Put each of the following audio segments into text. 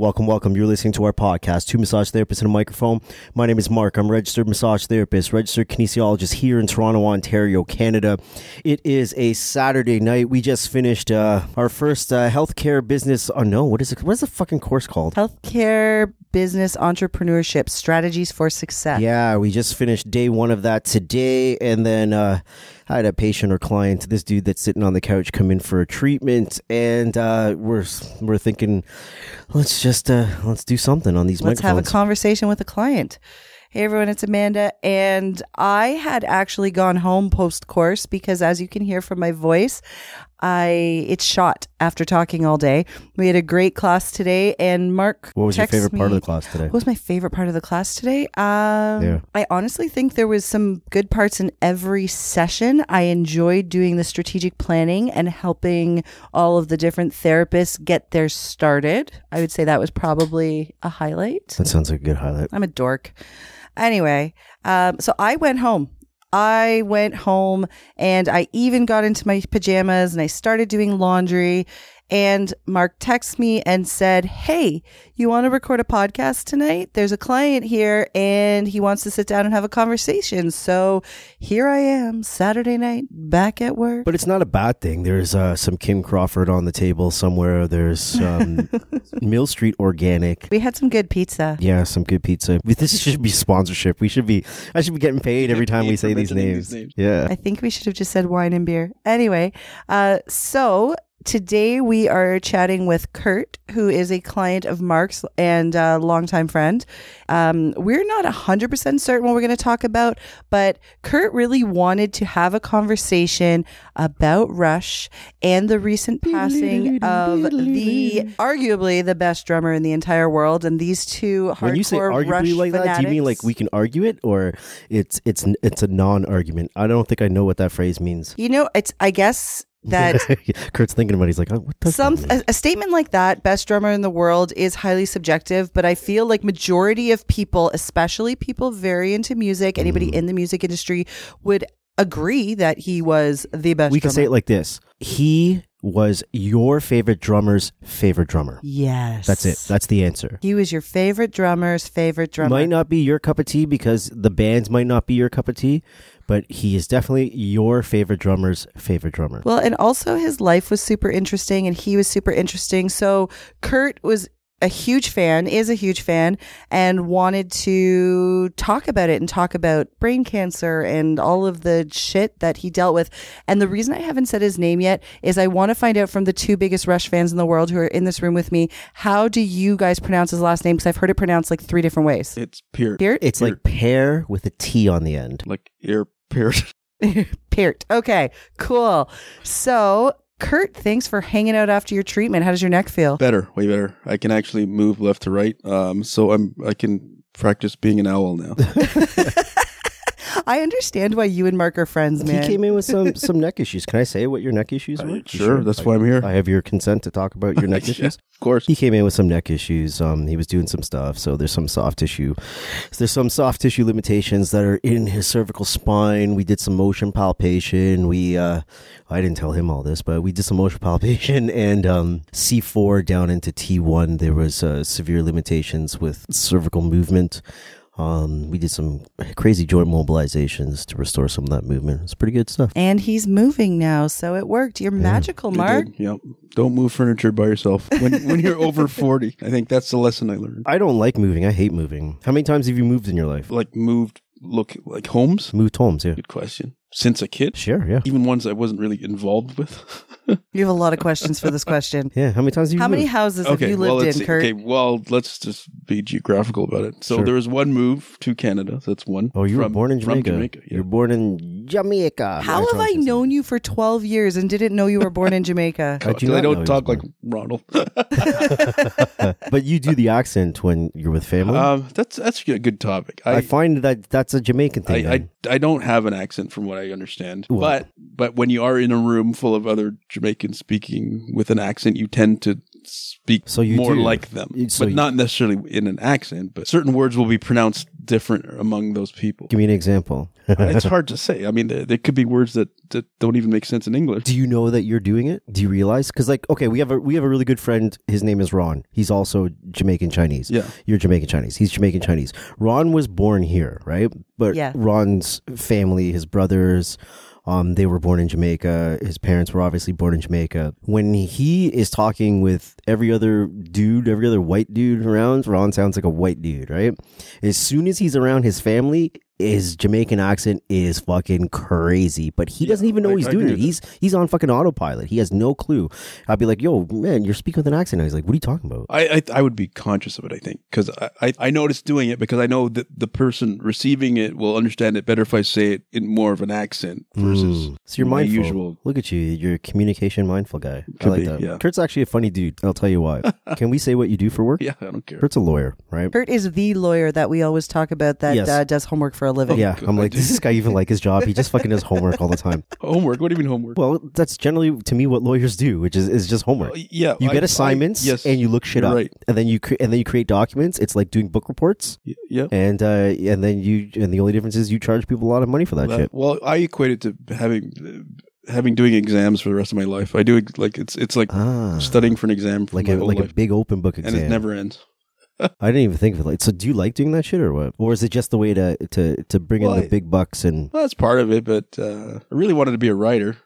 Welcome. You're listening to our podcast, Two Massage Therapists and a Microphone. My name is Mark. I'm a registered massage therapist, registered kinesiologist here in Toronto, Ontario, Canada. It is a Saturday night. We just finished our first healthcare business. Oh no, what is it? What is the fucking course called? Healthcare Business Entrepreneurship Strategies for Success. Yeah, we just finished day one of that today, and then I had a patient or client, this dude that's sitting on the couch, come in for a treatment, and we're thinking, let's do something on these microphones. Let's have a conversation with a client. Hey everyone, it's Amanda, and I had actually gone home post-course because, as you can hear from my voice, it's shot after talking all day. We had a great class today, and Mark, what was your favorite part of the class today? What was my favorite part of the class today? I honestly think there was some good parts in every session. I enjoyed doing the strategic planning and helping all of the different therapists get theirs started. I would say that was probably a highlight. That sounds like a good highlight. I'm a dork. Anyway, so I went home. And I even got into my pajamas and I started doing laundry, and Mark texted me and said, hey, you want to record a podcast tonight? There's a client here and he wants to sit down and have a conversation. So here I am, Saturday night, back at work. But it's not a bad thing. There's some Kim Crawford on the table somewhere. There's Mill Street Organic. We had some good pizza. Yeah, some good pizza. This should be sponsorship. I should be getting paid every time we say these names. Yeah. I think we should have just said wine and beer. Anyway, so today we are chatting with Kurt, who is a client of Mark's and a longtime friend. We're not 100% certain what we're going to talk about, but Kurt really wanted to have a conversation about Rush and the recent passing of arguably the best drummer in the entire world. And these two hardcore Rush fanatics. When you say arguably like that, do you mean like we can argue it, or it's a non-argument? I don't think I know what that phrase means. You know, I guess that Kurt's thinking about it. He's like, oh, what does that mean? A statement like that, best drummer in the world, is highly subjective, but I feel like majority of people, especially people very into music, anybody in the music industry, would agree that he was the best drummer. We can say it like this. He was your favorite drummer's favorite drummer. Yes. That's it. That's the answer. He was your favorite drummer's favorite drummer. Might not be your cup of tea because the bands might not be your cup of tea, but he is definitely your favorite drummer's favorite drummer. Well, and also his life was super interesting and he was super interesting. So Kurt was a huge fan, and wanted to talk about it and talk about brain cancer and all of the shit that he dealt with. And the reason I haven't said his name yet is I want to find out from the two biggest Rush fans in the world who are in this room with me, how do you guys pronounce his last name? Because I've heard it pronounced like three different ways. It's Peart. Peart? It's Peart. Like pear with a T on the end. Like ear Peart. Peart. Okay, cool. So Kurt, thanks for hanging out after your treatment. How does your neck feel? Better, way better. I can actually move left to right. So I can practice being an owl now. I understand why you and Mark are friends, man. He came in with some neck issues. Can I say what your neck issues were? Sure, that's why I'm here. I have your consent to talk about your neck issues. Of course. He came in with some neck issues. He was doing some stuff, so there's some soft tissue limitations that are in his cervical spine. We did some motion palpation. I didn't tell him all this, but we did some motion palpation, and C4 down into T1. There was severe limitations with cervical movement. We did some crazy joint mobilizations to restore some of that movement. It's pretty good stuff. And he's moving now, so it worked. You're magical, Mark. Yep. Don't move furniture by yourself when you're over 40. I think that's the lesson I learned. I don't like moving. I hate moving. How many times have you moved in your life? Like homes? Moved homes, yeah. Good question. Since a kid? Sure, yeah. Even ones I wasn't really involved with. You have a lot of questions for this question. Yeah, how many times have you moved? How many houses have you lived in, Kurt? Okay, well, let's just be geographical about it. So there was one move to Canada. So that's one. Oh, you were born in Jamaica. Yeah. You were born in Jamaica. How have I known you for 12 years and didn't know you were born in Jamaica? I don't talk like Ronald. But you do the accent when you're with family? That's a good topic. I find that's a Jamaican thing. I don't have an accent from what I understand. Well, but when you are in a room full of other Jamaicans speaking with an accent, you tend to speak like them, but not necessarily in an accent, but certain words will be pronounced different among those people. Give me an example. It's hard to say. I mean, there could be words that don't even make sense in English. Do you know that you're doing it? Do you realize? Because, like, okay, we have a really good friend. His name is Ron. He's also Jamaican Chinese. Yeah. You're Jamaican Chinese. He's Jamaican Chinese. Ron was born here, right? But yeah. Ron's family, his brothers... they were born in Jamaica. His parents were obviously born in Jamaica. When he is talking with every other white dude around, Ron sounds like a white dude, right? As soon as he's around his family, his Jamaican accent is fucking crazy. But he doesn't even know he's doing it. He's on fucking autopilot. He has no clue. I'd be like, yo, man, you're speaking with an accent. And he's like, what are you talking about? I would be conscious of it, I think, because I notice doing it because I know that the person receiving it will understand it better if I say it in more of an accent versus so you're mindful. Usual. Look at you. You're a communication mindful guy. Could I like be, that. Yeah. Kurt's actually a funny dude. I'll tell you why. Can we say what you do for work? Yeah, I don't care. Kurt's a lawyer, right? Kurt is the lawyer that we always talk about that does homework for a living. Yeah, I'm like, does this guy even like his job? He just fucking does homework all the time. Homework? What do you mean homework? Well, that's generally to me what lawyers do, which is just homework. Yeah, you get assignments and you look shit up, right. And then you create documents. It's like doing book reports. Yeah, and then the only difference is you charge people a lot of money for that shit. Well, I equate it to having doing exams for the rest of my life. I do like it's like studying for an exam, for like a big open book exam, and it never ends. I didn't even think of it. Like, so do you like doing that shit or what? Or is it just the way to bring in the big bucks? And well, that's part of it, but I really wanted to be a writer.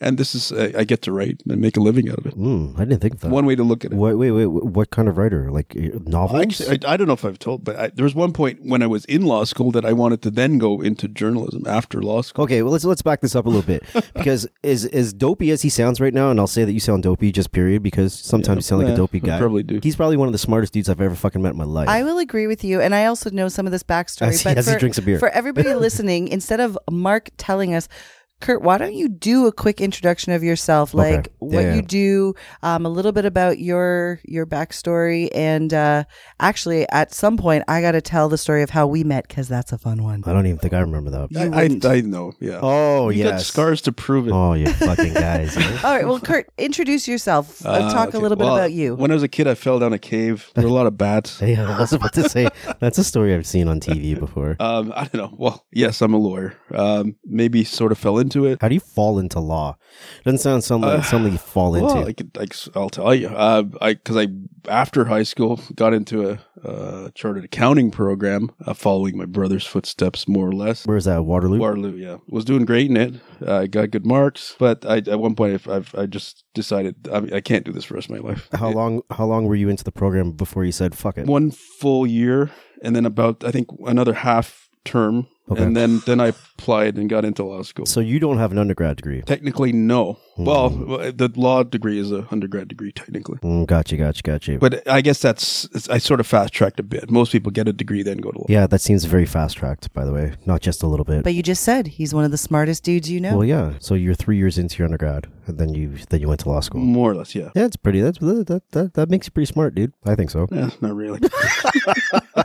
And this is, I get to write and make a living out of it. I didn't think of that. One way to look at it. Wait, what kind of writer? Like novels? Actually, I don't know if I've told, but there was one point when I was in law school that I wanted to then go into journalism after law school. Okay, well, let's back this up a little bit. Because as dopey as he sounds right now, and I'll say that you sound dopey just period, because sometimes you sound like a dopey guy. I probably do. He's probably one of the smartest dudes I've ever fucking met in my life. I will agree with you, and I also know some of this backstory. But he drinks a beer. For everybody listening, instead of Mark telling us, Kurt, why don't you do a quick introduction of yourself, like what you do, a little bit about your backstory, and actually, at some point, I got to tell the story of how we met, because that's a fun one. I don't even think I remember that. I know, yeah. Oh, yes. You got scars to prove it. Oh, you fucking guys. All right, well, Kurt, introduce yourself. Talk a little bit about you. When I was a kid, I fell down a cave. There were a lot of bats. Yeah, I was about to say, that's a story I've seen on TV before. I don't know. Well, yes, I'm a lawyer. Maybe sort of fell into it. How do you fall into law? Doesn't sound like something you fall into. I'll tell you. Because after high school, got into a chartered accounting program, following my brother's footsteps, more or less. Where's that? Waterloo? Waterloo, yeah. Was doing great in it. I got good marks, but at one point, I just decided I can't do this for the rest of my life. How long were you into the program before you said, fuck it? One full year, and then about, I think, another half term. Okay. And then I applied and got into law school. So you don't have an undergrad degree? Technically, no. Well, the law degree is an undergrad degree, technically. Gotcha. But I guess I sort of fast-tracked a bit. Most people get a degree, then go to law. Yeah, that seems very fast-tracked, by the way. Not just a little bit. But you just said he's one of the smartest dudes you know. Well, yeah. So you're 3 years into your undergrad, and then you went to law school. More or less, yeah. Yeah, it's pretty. That makes you pretty smart, dude. I think so. Yeah, not really.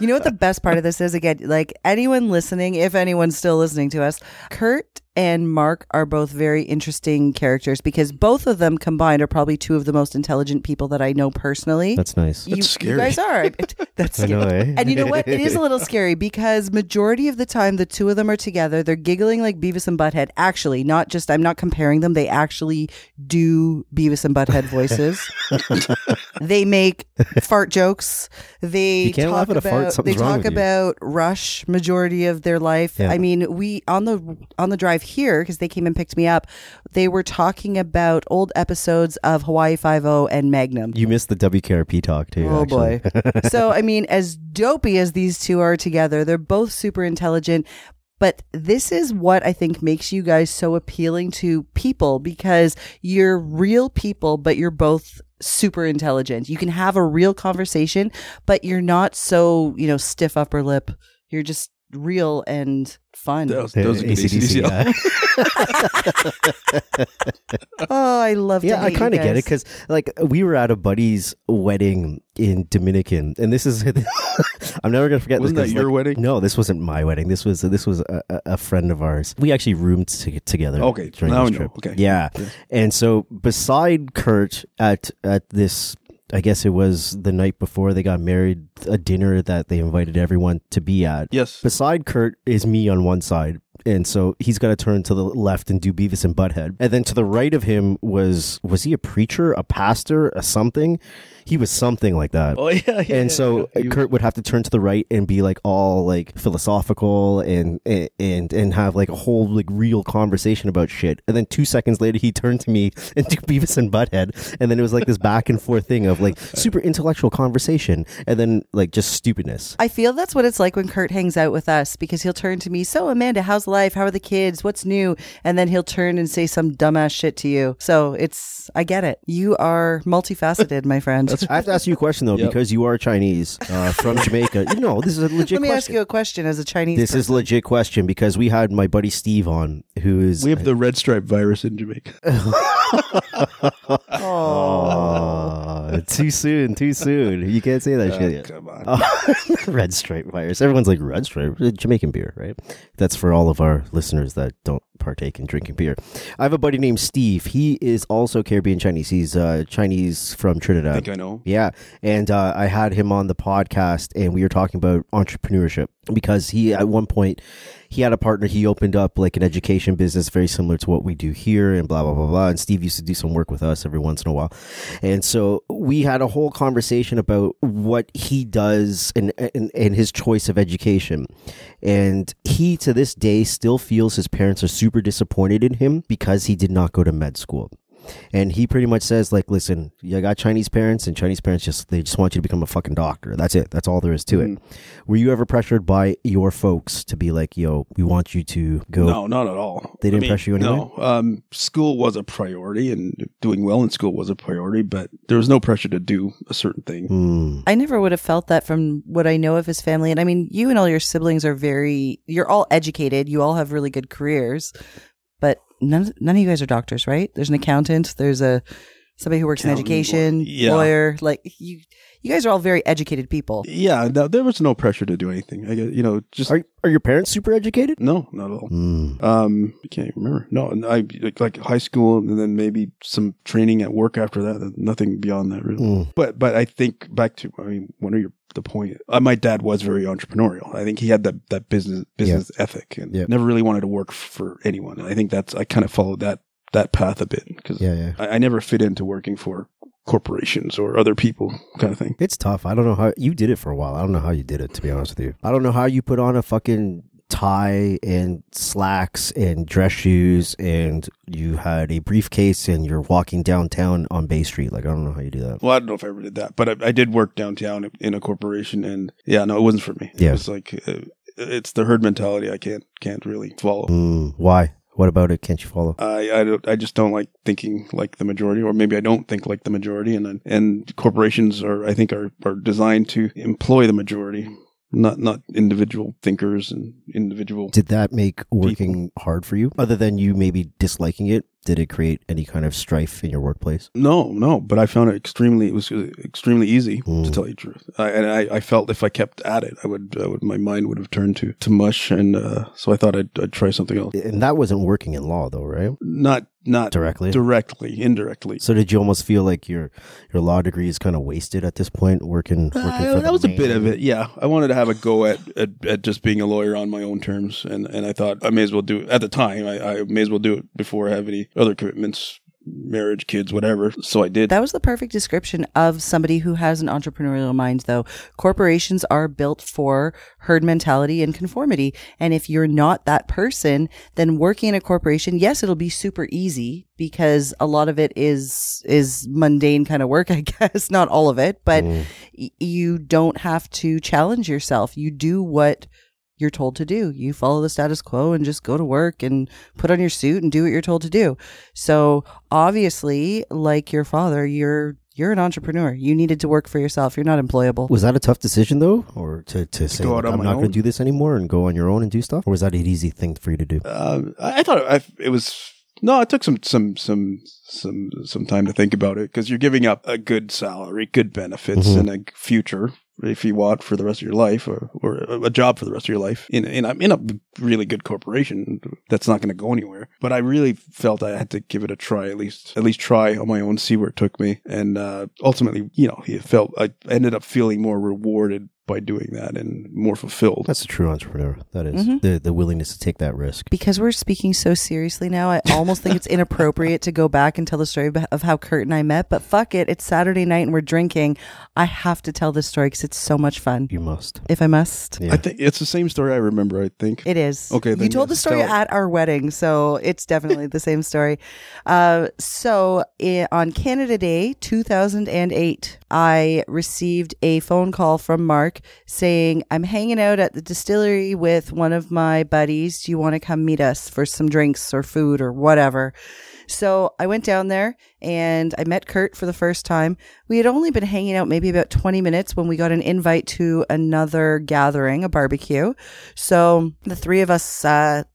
You know what the best part of this is? Again, like anyone listening, if anyone's still listening to us, Kurt and Mark are both very interesting characters because both of them combined are probably two of the most intelligent people that I know personally. That's nice. That's scary. You guys are. That's scary. I know, eh? And you know what? It is a little scary because majority of the time the two of them are together. They're giggling like Beavis and Butthead. Actually, not just, I'm not comparing them. They actually do Beavis and Butthead voices. They make fart jokes. They talk about, Rush majority of their life. Yeah. I mean, we on the drive here, because they came and picked me up, they were talking about old episodes of Hawaii Five-0 and Magnum. You missed the WKRP talk too. Oh actually. Boy. So I mean, as dopey as these two are together, they're both super intelligent. But this is what I think makes you guys so appealing to people, because you're real people, but you're both super intelligent. You can have a real conversation, but you're not so, stiff upper lip. You're just real and fun. That was ACDC. Yeah. Oh, I love. Yeah, I kind of get it because, like, we were at a buddy's wedding in Dominican, and this is. I'm never gonna forget. Wasn't this, that your wedding? No, this wasn't my wedding. This was a friend of ours. We actually roomed together. Okay, now I know. Okay, yeah. And so beside Kurt at this. I guess it was the night before they got married, a dinner that they invited everyone to be at. Yes. Beside Kurt is me on one side, And so he's got to turn to the left and do Beavis and Butthead. And then to the right of him was he a preacher, a pastor, a something? He was something like that. Oh, yeah. Yeah, and so Kurt would have to turn to the right and be like all like philosophical and have like a whole like real conversation about shit. And then 2 seconds later, he turned to me and do Beavis and Butthead. And then it was like this back and forth thing of like super intellectual conversation and then like just stupidness. I feel that's what it's like when Kurt hangs out with us, because he'll turn to me, so Amanda, how's life? How are the kids? What's new? And then he'll turn and say some dumbass shit to you. So it's, I get it. You are multifaceted, my friend. I have to ask you a question though, because you are Chinese from Jamaica. No, this is a legit question. Let me ask you a question as a Chinese person. Is a legit question, because we had my buddy Steve on, who is... We have the Red Stripe virus in Jamaica. Oh, too soon. You can't say that shit yet. Come on. Red Stripe virus. Everyone's like, Red Stripe, Jamaican beer, right? That's for all of our listeners that don't partake in drinking beer. I have a buddy named Steve. He is also Caribbean Chinese. He's Chinese from Trinidad. I think I know. Yeah. And I had him on the podcast, and we were talking about entrepreneurship, because he, at one point, he had a partner. He opened up like an education business very similar to what we do here and blah, blah, blah, blah. And Steve used to do some work with us every once in a while. And so we had a whole conversation about what he does and his choice of education. And he, to this day, still feels his parents are super disappointed in him because he did not go to med school. And he pretty much says, like, listen, you got Chinese parents, and Chinese parents just want you to become a fucking doctor. That's it. That's all there is to it. Were you ever pressured by your folks to be like, yo, we want you to go? No, not at all. They didn't pressure you anyway? No. School was a priority, and doing well in school was a priority, but there was no pressure to do a certain thing. I never would have felt that from what I know of his family. And I mean, you and all your siblings are you're all educated. You all have really good careers, but none of you guys are doctors, right? There's an accountant. There's somebody who works in education, lawyer. Like you guys are all very educated people. Yeah, no, there was no pressure to do anything. Are your parents super educated? No, not at all. I can't even remember. No, I like high school, and then maybe some training at work after that. Nothing beyond that, really. But I think back to the point. My dad was very entrepreneurial. I think he had that business ethic, and never really wanted to work for anyone. And I think I kind of followed that path a bit, because I never fit into working for corporations or other people, kind of thing. It's tough. I don't know how you did it for a while. I don't know how you did it, to be honest with you. I don't know how you put on a fucking tie and slacks and dress shoes, and you had a briefcase, and you're walking downtown on Bay Street. Like, I don't know how you do that. Well, I don't know if I ever did that, but I did work downtown in a corporation, and it wasn't for me. It was like, it's the herd mentality. I can't really follow. Why? What about it? Can't you follow? I just don't like thinking like the majority, or maybe I don't think like the majority, and corporations are designed to employ the majority, not individual thinkers and individual. Did that make working hard for you? Other than you maybe disliking it, did it create any kind of strife in your workplace? No. But I found it was extremely easy, to tell you the truth. And I felt if I kept at it, my mind would have turned to mush. And so I thought I'd try something else. And that wasn't working in law though, right? Not directly, indirectly. So did you almost feel like your law degree is kind of wasted at this point, working for that was a bit of it, yeah. I wanted to have a go at just being a lawyer on my own terms, and I thought I may as well do it. At the time, I may as well do it before I have any other commitments, marriage, kids, whatever. So I did. That was the perfect description of somebody who has an entrepreneurial mind, though. Corporations are built for herd mentality and conformity. And if you're not that person, then working in a corporation, yes, it'll be super easy, because a lot of it is mundane kind of work, I guess. Not all of it, but you don't have to challenge yourself. You do what you're told to do. You follow the status quo and just go to work and put on your suit and do what you're told to do. So obviously, like your father, you're an entrepreneur. You needed to work for yourself. You're not employable. Was that a tough decision though? Or to say, like, I'm not going to do this anymore and go on your own and do stuff? Or was that an easy thing for you to do? I thought it was... No, it took some time to think about it, because you're giving up a good salary, good benefits, and a future, if you want, for the rest of your life, or a job for the rest of your life in a really good corporation that's not going to go anywhere. But I really felt I had to give it a try, at least try on my own, see where it took me, and ultimately, I ended up feeling more rewarded by doing that and more fulfilled. That's a true entrepreneur. That is the willingness to take that risk. Because we're speaking so seriously now, I almost think it's inappropriate to go back and tell the story of how Kurt and I met, but fuck it. It's Saturday night and we're drinking. I have to tell this story because it's so much fun. You must. If I must. Yeah. I think it's the same story I remember, I think. It is. Okay. Then you told the story at our wedding, so it's definitely the same story. So on Canada Day 2008, I received a phone call from Mark saying, I'm hanging out at the distillery with one of my buddies. Do you want to come meet us for some drinks or food or whatever? So I went down there and I met Kurt for the first time. We had only been hanging out maybe about 20 minutes when we got an invite to another gathering, a barbecue. So the three of us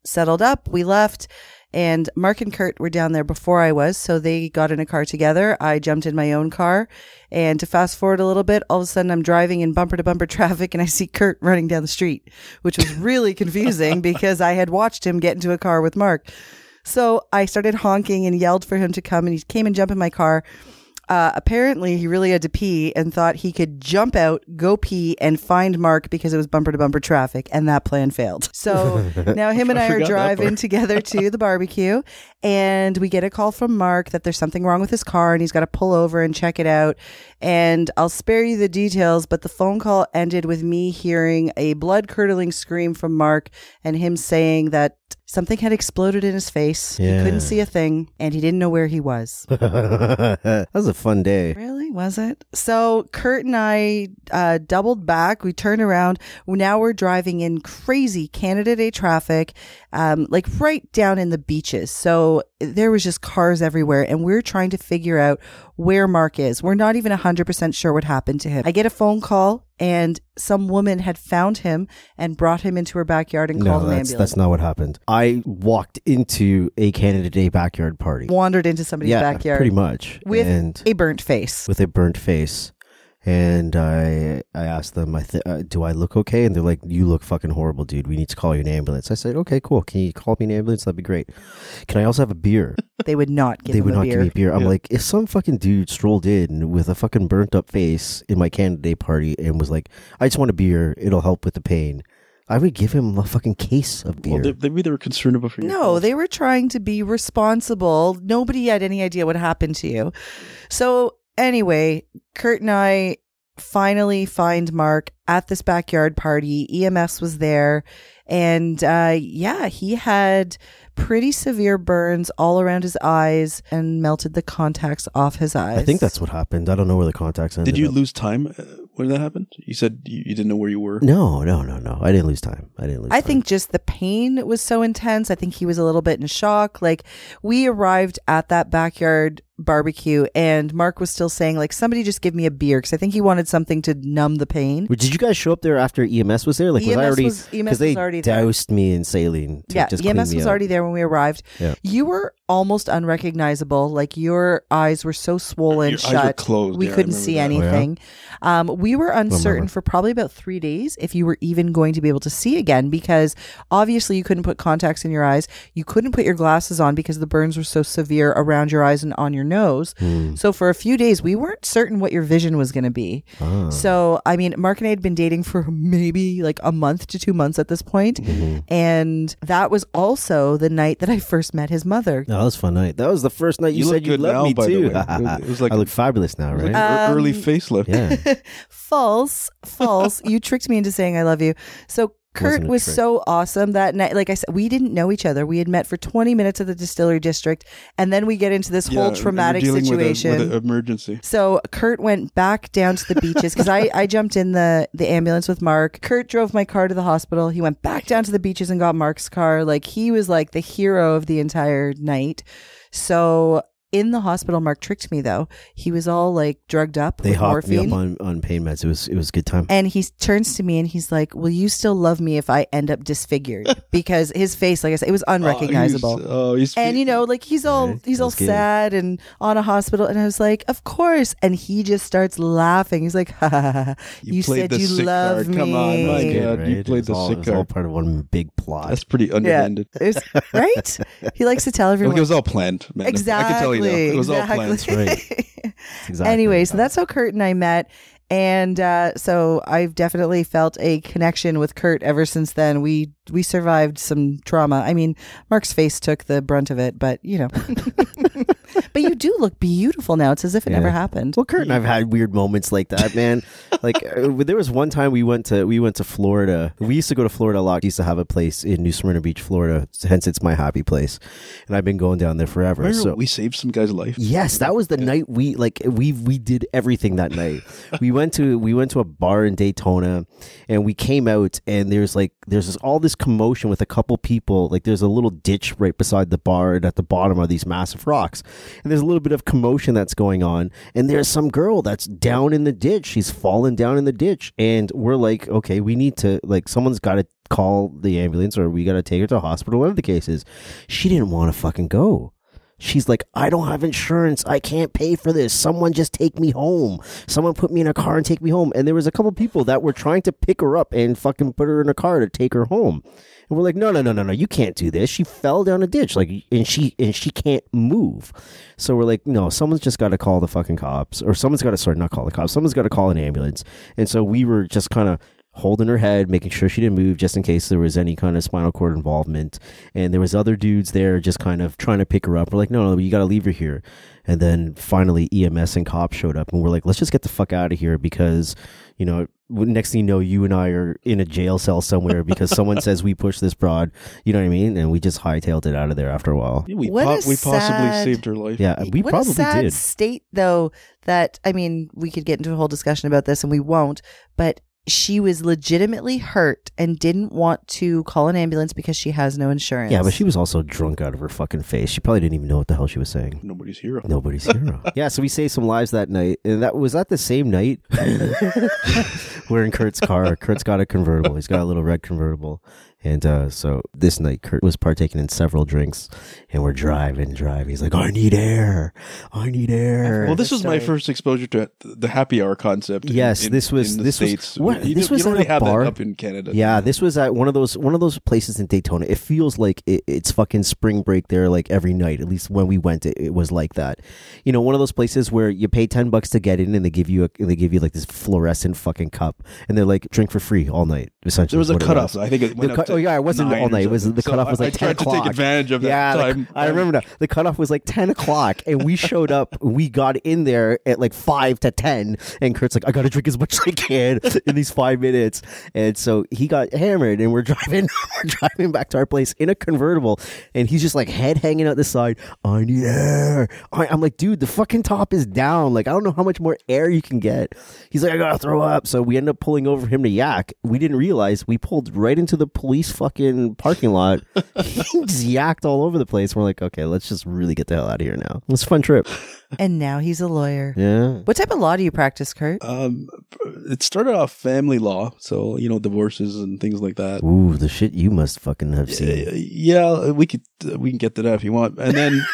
settled up. We left. And Mark and Kurt were down there before I was, so they got in a car together. I jumped in my own car. And to fast forward a little bit, all of a sudden I'm driving in bumper-to-bumper traffic and I see Kurt running down the street, which was really confusing because I had watched him get into a car with Mark. So I started honking and yelled for him to come, and he came and jumped in my car. Apparently he really had to pee and thought he could jump out, go pee, and find Mark because it was bumper to bumper traffic, and that plan failed. So now him and I are driving together to the barbecue, and we get a call from Mark that there's something wrong with his car and he's got to pull over and check it out. And I'll spare you the details, but the phone call ended with me hearing a blood-curdling scream from Mark and him saying that something had exploded in his face. Yeah. He couldn't see a thing, and he didn't know where he was. That was a fun day. Really? Was it? So Kurt and I doubled back. We turned around. Now we're driving in crazy Canada Day traffic, like right down in the beaches. So there was just cars everywhere, and we're trying to figure out where Mark is. We're not even 100% sure what happened to him. I get a phone call, and some woman had found him and brought him into her backyard and called an ambulance. That's not what happened. I walked into a Canada Day backyard party. Wandered into somebody's backyard. Yeah, pretty much. With a burnt face. And I asked them, do I look okay? And they're like, you look fucking horrible, dude. We need to call you an ambulance. I said, okay, cool. Can you call me an ambulance? That'd be great. Can I also have a beer? They would not give me a beer. I'm like, if some fucking dude strolled in with a fucking burnt up face in my Canada Day party and was like, I just want a beer. It'll help with the pain. I would give him a fucking case of beer. Well, maybe they were concerned about your health. They were trying to be responsible. Nobody had any idea what happened to you. So... anyway, Kurt and I finally find Mark at this backyard party. EMS was there. And he had pretty severe burns all around his eyes and melted the contacts off his eyes. I think that's what happened. I don't know where the contacts ended up. Did you lose time when that happened? You said you didn't know where you were? No. I didn't lose time. I think just the pain was so intense. I think he was a little bit in shock. Like, we arrived at that backyard barbecue and Mark was still saying, like, somebody just give me a beer, because I think he wanted something to numb the pain. Did you guys show up there after EMS was there? Like, EMS was already there. Doused me in saline. EMS was already there when we arrived. Yeah. You were almost unrecognizable. Like, your eyes were so swollen, eyes were closed. We couldn't see anything. Oh, yeah? We were uncertain for probably about 3 days if you were even going to be able to see again, because obviously you couldn't put contacts in your eyes. You couldn't put your glasses on because the burns were so severe around your eyes and on your nose. So for a few days we weren't certain what your vision was going to be. So I mean, Mark and I had been dating for maybe like a month to 2 months at this point. And that was also the night that I first met his mother. That was a fun night. That was the first night you said you loved me too. It was like, I look fabulous now, right? Early facelift. Yeah. false You tricked me into saying I love you. So Kurt was so awesome that night. Like I said, we didn't know each other. We had met for 20 minutes at the Distillery District, and then we get into this whole traumatic situation. With an emergency. So Kurt went back down to the beaches because I jumped in the ambulance with Mark. Kurt drove my car to the hospital. He went back down to the beaches and got Mark's car. Like, he was like the hero of the entire night. So... in the hospital, Mark tricked me, though. He was all like drugged up. They hopped me up on pain meds. It was a good time. And he turns to me and he's like, will you still love me if I end up disfigured? Because his face, like I said, it was unrecognizable. And you know, like he's all sad and on a hospital. And I was like, of course. And he just starts laughing. He's like, ha ha ha. You said you love me. Come on, my God. Right? You played the sick card. It was all part of one big plot. That's pretty underhanded. Yeah. Right? He likes to tell everyone. It was all planned, man. Exactly. I can tell you. It was all planned. Right. Exactly. Anyway, so that's how Kurt and I met. And so I've definitely felt a connection with Kurt ever since then. We survived some trauma. I mean, Mark's face took the brunt of it, but you know. But you do look beautiful now. It's as if it never happened. Well, Kurt and I've had weird moments like that, man. Like there was one time we went to Florida. We used to go to Florida a lot. We used to have a place in New Smyrna Beach, Florida. Hence, it's my happy place. And I've been going down there forever. Remember we saved some guy's life. Yes, that was the night we did everything that night. We went to a bar in Daytona, and we came out, and there's all this commotion with a couple people. Like there's a little ditch right beside the bar, and at the bottom are these massive rocks. And there's a little bit of commotion that's going on. And there's some girl that's down in the ditch. She's fallen down in the ditch. And we're like, okay, we need to, like, someone's got to call the ambulance or we got to take her to the hospital, whatever the case is. She didn't want to fucking go. She's like, I don't have insurance. I can't pay for this. Someone just take me home. Someone put me in a car and take me home. And there was a couple people that were trying to pick her up and fucking put her in a car to take her home. And we're like, no, you can't do this. She fell down a ditch, like, and she can't move. So we're like, no, someone's just got to call the fucking cops, or someone's got to, sorry, not call the cops. Someone's got to call an ambulance. And so we were just kind of holding her head, making sure she didn't move, just in case there was any kind of spinal cord involvement. And there was other dudes there just kind of trying to pick her up. We're like, no, you got to leave her here. And then finally EMS and cops showed up, and we're like, let's just get the fuck out of here, because, you know, next thing you know, you and I are in a jail cell somewhere because someone says we pushed this broad. You know what I mean? And we just hightailed it out of there after a while. Yeah, we possibly saved her life. Yeah, we probably did. What a sad state, though, that, I mean, we could get into a whole discussion about this, and we won't, but she was legitimately hurt and didn't want to call an ambulance because she has no insurance. Yeah, but she was also drunk out of her fucking face. She probably didn't even know what the hell she was saying. Nobody's hero. Yeah, so we saved some lives that night. And was that the same night? We're in Kurt's car. Kurt's got a convertible. He's got a little red convertible. And so this night, Kurt was partaking in several drinks, and we're driving. He's like, I need air. Well, this was my first exposure to the happy hour concept. Yes, this was States. What? You don't really have that up in Canada. Yeah, this was at one of those places in Daytona. It feels like it's fucking spring break there, like every night. At least when we went, it was like that. You know, one of those places where you pay $10 to get in, and they give you like this fluorescent fucking cup, and they're like, drink for free all night. Essentially, there was a cutoff. I think it went up. Oh yeah, it wasn't all night. It was the cutoff was like 10 o'clock. I tried to take advantage of that time. I remember now. The cutoff was like 10 o'clock, and we showed up. We got in there at like 5 to 10, and Kurt's like, "I got to drink as much as I can in these 5 minutes," and so he got hammered, and we're driving back to our place in a convertible, and he's just like head hanging out the side. I need air. I'm like, dude, the fucking top is down. Like, I don't know how much more air you can get. He's like, I gotta throw up. So we ended up pulling over him to yak. We didn't realize we pulled right into the police fucking parking lot. He just yacked all over the place. We're like, okay, let's just really get the hell out of here now. It was a fun trip. And now he's a lawyer. Yeah. What type of law do you practice, Kurt? It started off family law, so, you know, divorces and things like that. Ooh, the shit you must fucking have seen. Yeah, we can get to that if you want. And then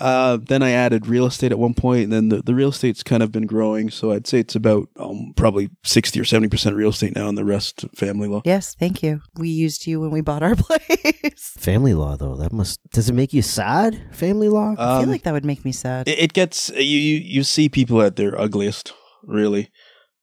then I added real estate at one point, and then the real estate's kind of been growing, so I'd say it's about probably 60 or 70% real estate now, and the rest family law. Yes, thank you. We used you when we bought our place. Family law, though, does it make you sad? Family law? I feel like that would make me sad. It gets. You see people at their ugliest, really,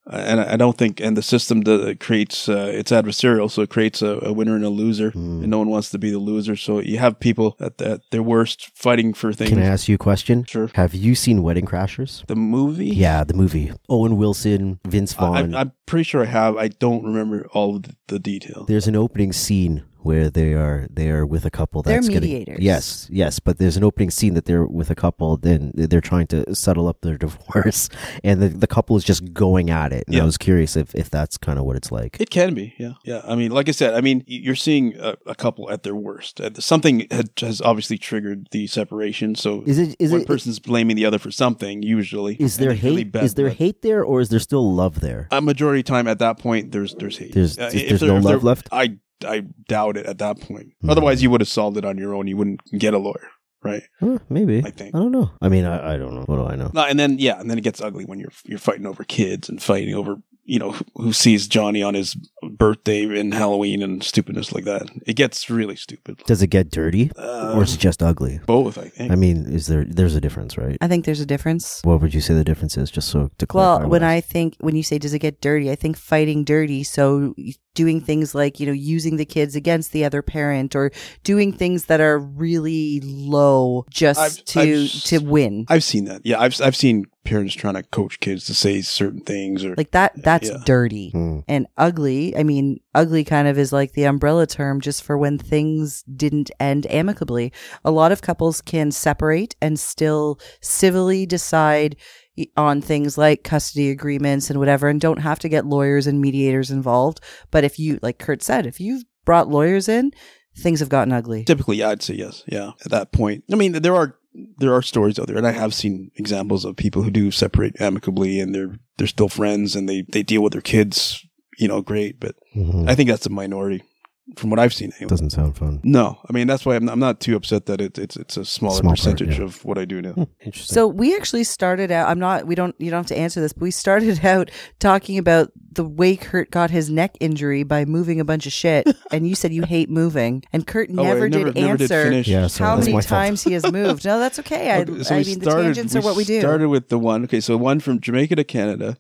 and I don't think, and the system creates, it's adversarial, so it creates a winner and a loser, and no one wants to be the loser, so you have people at their worst fighting for things. Can I ask you a question? Sure. Have you seen Wedding Crashers? The movie? Yeah, the movie. Owen Wilson, Vince Vaughn. I'm pretty sure I have. I don't remember all of the detail. There's an opening scene where they are with a couple that's they're mediators. Yes, but there's an opening scene that they're with a couple, then they're trying to settle up their divorce, and the couple is just going at it. And I was curious if that's kind of what it's like. It can be, yeah. Yeah, I mean, like I said, I mean, you're seeing a couple at their worst. Something has obviously triggered the separation, so is one person's blaming the other for something, usually. Is there hate? Really bad, is there hate there, or is there still love there? A majority of the time at that point, there's hate. There's no love left? I doubt it at that point. Mm. Otherwise, you would have solved it on your own. You wouldn't get a lawyer, right? Maybe. I think. I don't know. I mean, I don't know. What do I know? No, and then it gets ugly when you're fighting over kids and fighting over, you know, who sees Johnny on his birthday and Halloween and stupidness like that. It gets really stupid. Does it get dirty, or is it just ugly? Both, I think. I mean, there's a difference, right? I think there's a difference. What would you say the difference is, just so to clarify? Well, when you say, does it get dirty, I think fighting dirty, so doing things like, using the kids against the other parent, or doing things that are really low to win. I've seen that. Yeah, I've seen parents trying to coach kids to say certain things or like that. That's dirty and ugly. I mean, ugly kind of is like the umbrella term just for when things didn't end amicably. A lot of couples can separate and still civilly decide on things like custody agreements and whatever, and don't have to get lawyers and mediators involved. But if you, like Kurt said, if you've brought lawyers in, things have gotten ugly. Typically, I'd say yes. Yeah, at that point. I mean, there are stories out there, and I have seen examples of people who do separate amicably, and they're still friends, and they deal with their kids, great. But I think that's a minority, from what I've seen. Anyway. Doesn't sound fun. No, I mean, that's why I'm not too upset that it's a small percentage part, of what I do now. Interesting. So we actually started out. You don't have to answer this, but we started out talking about the way Kurt got his neck injury by moving a bunch of shit, and you said you hate moving, and Kurt never did answer how many times he has moved. No, that's okay. The tangents are what we do. We started with the one. Okay, so one from Jamaica to Canada,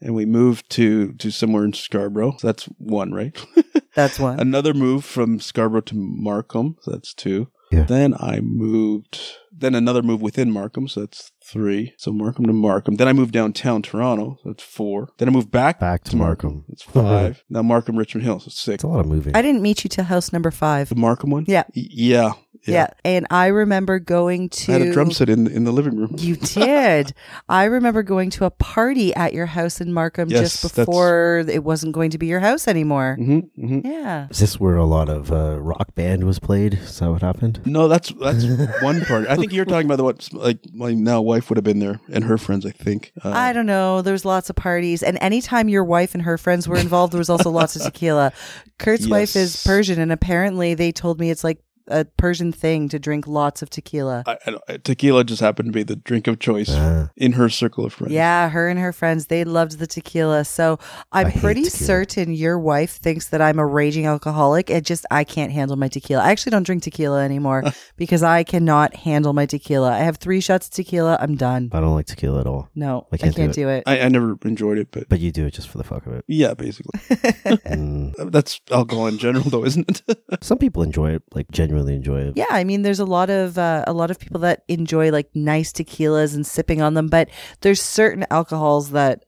and we moved to somewhere in Scarborough. So that's one, right? That's one. Another move from Scarborough to Markham. So that's two. Yeah. Then I moved. Then another move within Markham. So that's three. So Markham to Markham. Then I moved downtown Toronto. So that's four. Then I moved back to Markham. That's five. Now Markham, Richmond Hill. So it's six. It's a lot of moving. I didn't meet you till house number 5. The Markham one? Yeah. Yeah. And I remember going to... I had a drum set in the living room. You did. I remember going to a party at your house in Markham just before it wasn't going to be your house anymore. Mm-hmm, mm-hmm. Yeah. Is this where a lot of rock band was played? Is that what happened? No, that's one party. I think you're talking about my now wife would have been there and her friends, I think. I don't know. There was lots of parties. And anytime your wife and her friends were involved, there was also lots of tequila. Kurt's wife is Persian, and apparently they told me it's like a Persian thing to drink lots of tequila. Tequila just happened to be the drink of choice in her circle of friends. Yeah, her and her friends, they loved the tequila. So I'm pretty certain your wife thinks that I'm a raging alcoholic. I can't handle my tequila. I actually don't drink tequila anymore because I cannot handle my tequila. I have 3 shots of tequila. I'm done. I don't like tequila at all. No, I can't do it. I never enjoyed it. But you do it just for the fuck of it. Yeah, basically. That's alcohol in general though, isn't it? Some people enjoy it, like genuinely. Really enjoy it. Yeah, I mean, there's a lot of people that enjoy like nice tequilas and sipping on them, but there's certain alcohols that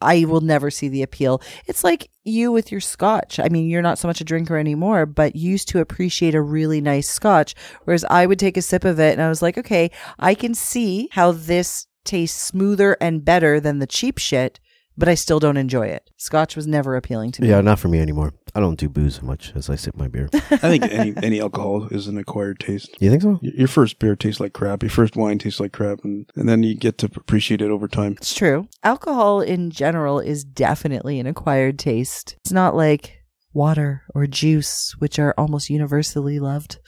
I will never see the appeal. It's like you with your scotch. I mean, you're not so much a drinker anymore, but used to appreciate a really nice scotch, whereas I would take a sip of it and I was like, okay, I can see how this tastes smoother and better than the cheap shit, but I still don't enjoy it. Scotch was never appealing to me. Yeah, not for me anymore. I don't do booze as much as I sip my beer. I think any alcohol is an acquired taste. You think so? Your first beer tastes like crap. Your first wine tastes like crap. And then you get to appreciate it over time. It's true. Alcohol in general is definitely an acquired taste. It's not like water or juice, which are almost universally loved.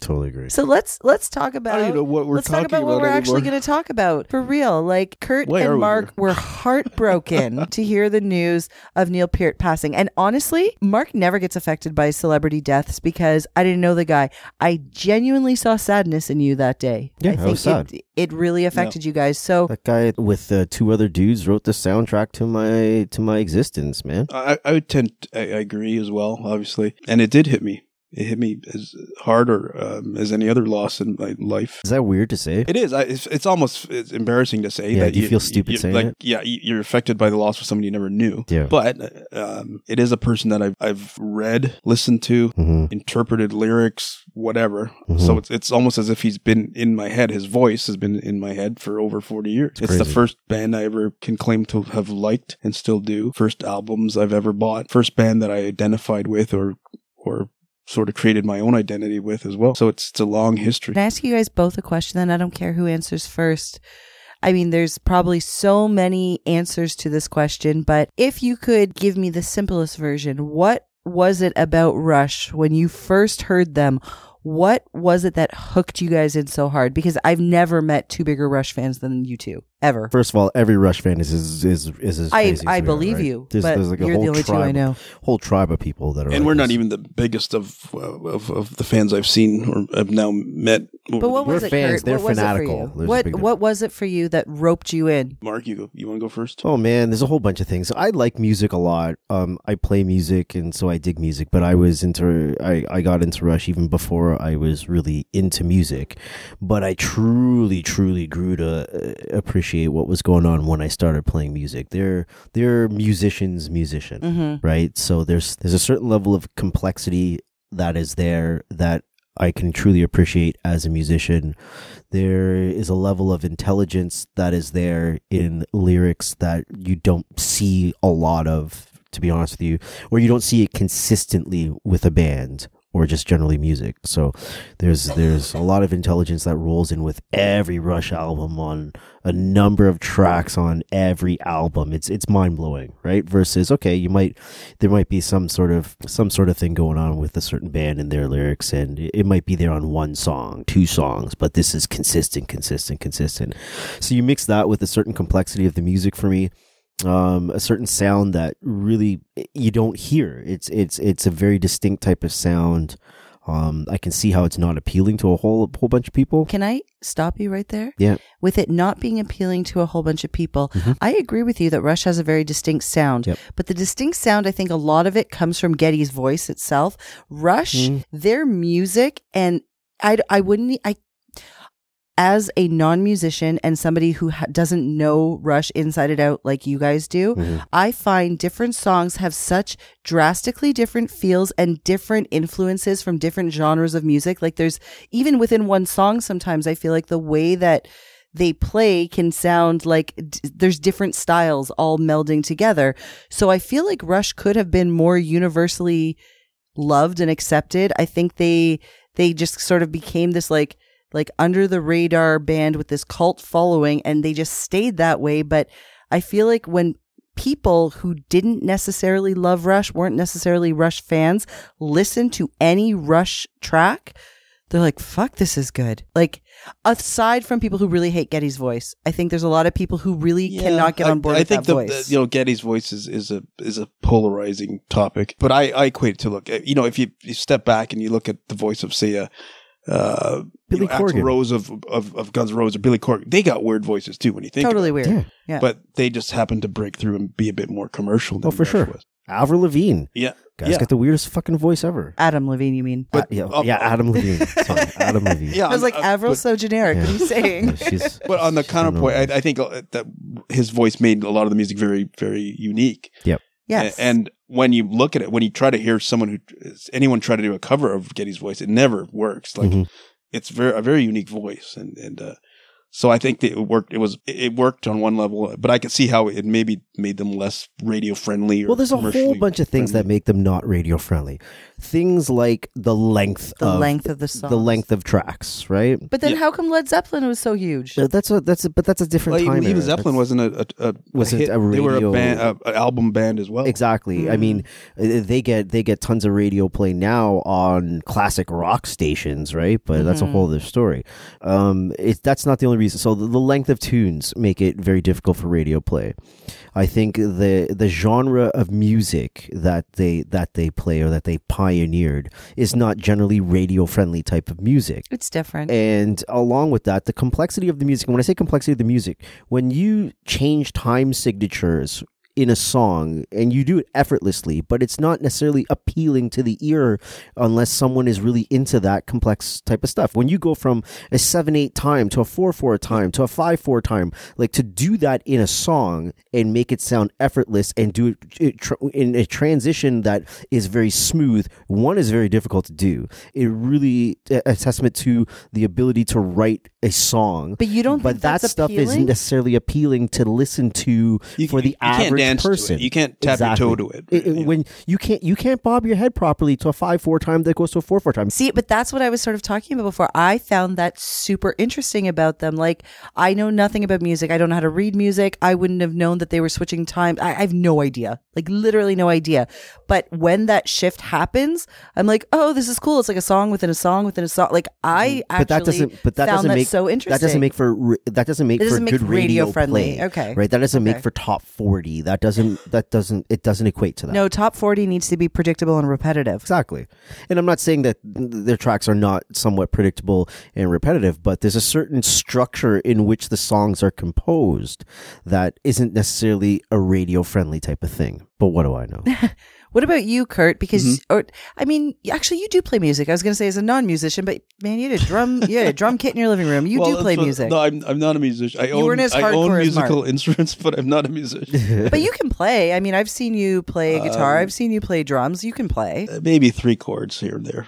Totally agree. So let's talk about actually going to talk about for real. Like Kurt and Mark were heartbroken to hear the news of Neil Peart passing. And honestly, Mark never gets affected by celebrity deaths because I didn't know the guy. I genuinely saw sadness in you that day. Yeah, I think was sad. It really affected you guys. So that guy with 2 other dudes wrote the soundtrack to my existence, man. I agree as well, obviously. And it did hit me. It hit me as hard or as any other loss in my life. Is that weird to say? It is. It's almost embarrassing to say that. You feel stupid saying it? Yeah, you're affected by the loss of someone you never knew. Yeah. But it is a person that I've read, listened to, interpreted lyrics, whatever. Mm-hmm. So it's almost as if he's been in my head. His voice has been in my head for over 40 years. It's the first band I ever can claim to have liked and still do. First albums I've ever bought. First band that I identified with or sort of created my own identity with as well. So it's a long history. Can I ask you guys both a question then? I don't care who answers first. I mean, there's probably so many answers to this question, but if you could give me the simplest version, what was it about Rush when you first heard them? What was it that hooked you guys in so hard? Because I've never met two bigger Rush fans than you two, ever. First of all, every Rush fan is as crazy I as we believe are, right? you. There's like a you're whole the only tribe, two I know. Whole tribe of people that are. And like we're not even the biggest of the fans I've seen or have now met. But what was it? Fans, they're what fanatical. What was it for you that roped you in? Mark, you want to go first? Oh man, there's a whole bunch of things. I like music a lot. I play music, and so I dig music. But I was I got into Rush even before I was really into music, but I truly grew to appreciate what was going on when I started playing music. They're musician, mm-hmm. right? So there's a certain level of complexity that is there that I can truly appreciate as a musician. There is a level of intelligence that is there in lyrics that you don't see a lot of, to be honest with you, or you don't see it consistently with a band. Or just generally music. So there's a lot of intelligence that rolls in with every Rush album, on a number of tracks on every album. It's mind blowing, right? Versus okay, there might be some sort of thing going on with a certain band and their lyrics, and it might be there on one song, two songs, but this is consistent. So you mix that with a certain complexity of the music for me. A certain sound that really you don't hear. It's a very distinct type of sound. I can see how it's not appealing to a whole bunch of people. Can I stop you right there? Yeah. With it not being appealing to a whole bunch of people, mm-hmm. I agree with you that Rush has a very distinct sound. Yep. But the distinct sound, I think a lot of it comes from Geddy's voice itself. Rush, their music, and I as a non-musician and somebody who doesn't know Rush inside and out like you guys do, mm-hmm. I find different songs have such drastically different feels and different influences from different genres of music. Like there's, even within one song, sometimes I feel like the way that they play can sound like there's different styles all melding together. So I feel like Rush could have been more universally loved and accepted. I think they just sort of became this like under the radar band with this cult following, and they just stayed that way. But I feel like when people who didn't necessarily love Rush, weren't necessarily Rush fans, listen to any Rush track, they're like, fuck, this is good. Like, aside from people who really hate Geddy's voice, I think there's a lot of people who really cannot get on board with that voice. I think Geddy's voice is a polarizing topic. But I equate it to, look, if you step back and you look at the voice of, say, Billy Corgan, Rose of Guns N' Roses, or Billy Corgan, they got weird voices too. When you think totally about weird, it. Yeah. But they just happened to break through and be a bit more commercial. Than for sure. Was. Avril Lavigne, got the weirdest fucking voice ever. Adam Levine, you mean? But, Adam Levine. Sorry, Adam Levine. Yeah, I was like, Avril's so generic. What are you saying? No, but on the counterpoint, I think that his voice made a lot of the music very, very unique. Yep. Yes. And when you look at it, when you try to hear anyone try to do a cover of Geddy's voice, it never works. Like mm-hmm. It's a very unique voice. And so I think that it worked. It worked on one level, but I could see how it maybe made them less radio friendly. Well, there's a whole bunch of things that make them not radio friendly. Things like the length of the songs. The length of tracks, right? But then how come Led Zeppelin was so huge? That's a different time. Even Zeppelin wasn't a radio. They were a band, an album band as well. Exactly. Mm-hmm. I mean, they get tons of radio play now on classic rock stations, right? But that's a whole other story. That's not the only reason. So the length of tunes make it very difficult for radio play. I think the genre of music that they play or that they pioneered is not generally radio friendly type of music. It's different. And along with that, the complexity of the music. And when I say complexity of the music, when you change time signatures in a song and you do it effortlessly, but it's not necessarily appealing to the ear unless someone is really into that complex type of stuff. When you go from a 7/8 time to a 4/4 time to a 5/4 time, like to do that in a song and make it sound effortless and do it in a transition that is very smooth, one is very difficult to do. It really a testament to the ability to write a song. But you don't. But think that stuff isn't necessarily appealing to listen to for the average dance person. To it. You can't tap your toe to it. When you can't bob your head properly to a 5/4 time that goes to a 4/4 time. See, but that's what I was sort of talking about before. I found that super interesting about them. Like, I know nothing about music. I don't know how to read music. I wouldn't have known that they were switching time. I have no idea. Like, literally no idea. But when that shift happens, I'm like, oh, this is cool. It's like a song within a song within a song. Like, I actually found that so interesting. That doesn't make good radio friendly. Play, okay. Right. That doesn't make for top 40. It doesn't equate to that. No, top 40 needs to be predictable and repetitive. Exactly. And I'm not saying that their tracks are not somewhat predictable and repetitive, but there's a certain structure in which the songs are composed that isn't necessarily a radio friendly type of thing. But what do I know? What about you, Kurt? Because, actually, you do play music. I was going to say as a non-musician, but man, you had a drum kit in your living room. You do play music. No, I'm not a musician. I own musical instruments, but I'm not a musician. But you can play. I mean, I've seen you play guitar. I've seen you play drums. You can play. Maybe three chords here and there.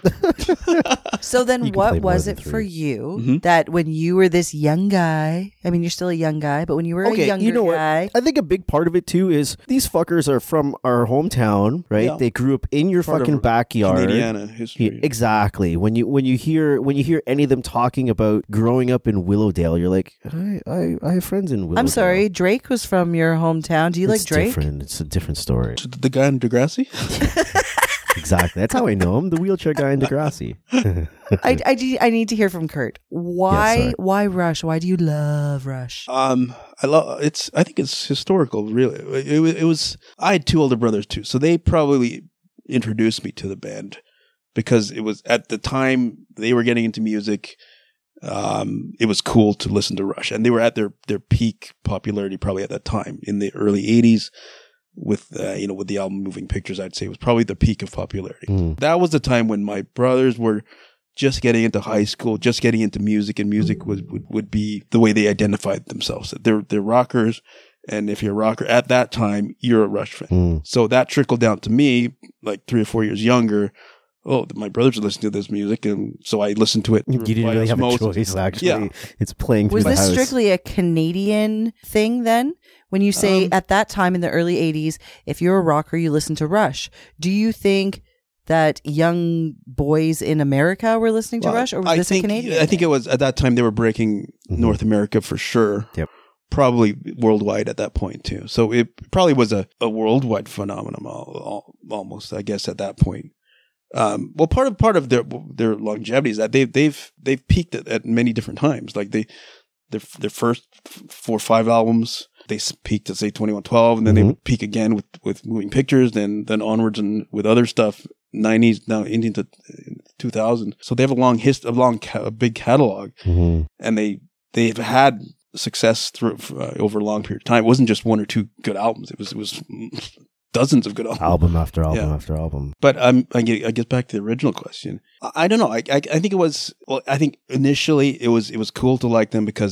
So then what was it for you that when you were this young guy, I mean, you're still a young guy, but when you were a younger guy. What? I think a big part of it, too, is these fuckers are from our hometown, right? Right? Yeah. They grew up in your fucking backyard. Canadiana history. Exactly. When you hear any of them talking about growing up in Willowdale, you're like, I have friends in Willowdale. I'm sorry, Drake was from your hometown. Do you like Drake? Different. It's a different story. The guy in Degrassi? Exactly. That's how I know him. The wheelchair guy in Degrassi. I need to hear from Kurt. Why Rush? Why do you love Rush? I think it's historical. Really, it was. I had two older brothers too, so they probably introduced me to the band because it was at the time they were getting into music. It was cool to listen to Rush, and they were at their peak popularity probably at that time in the early '80s. With the album Moving Pictures, I'd say it was probably the peak of popularity. Mm. That was the time when my brothers were just getting into high school, just getting into music, and music would be the way they identified themselves. They're rockers, and if you're a rocker at that time, you're a Rush fan. Mm. So that trickled down to me, like 3 or 4 years younger. Oh, my brothers are listening to this music, and so I listened to it. You didn't really have a choice, actually. Yeah. It's playing through my house. Was this strictly a Canadian thing then? When you say at that time in the early 80s, if you're a rocker, you listen to Rush. Do you think that young boys in America were listening to Rush, or was this a Canadian thing? I think it was at that time they were breaking North America for sure. Yep. Probably worldwide at that point too. So it probably was a worldwide phenomenon almost, I guess, at that point. Well, part of their longevity is that they've peaked at many different times. Like their first 4 or 5 albums. They peaked at, say, 2112, and then they would peak again with Moving Pictures, then onwards and with other stuff, 90s, now into 2000. So they have a big catalog, and they've had success through over a long period of time. It wasn't just 1 or 2 good albums. It was dozens of good albums. Album after album after album. But I get back to the original question. I don't know. I think it was, well, I think initially it was cool to like them because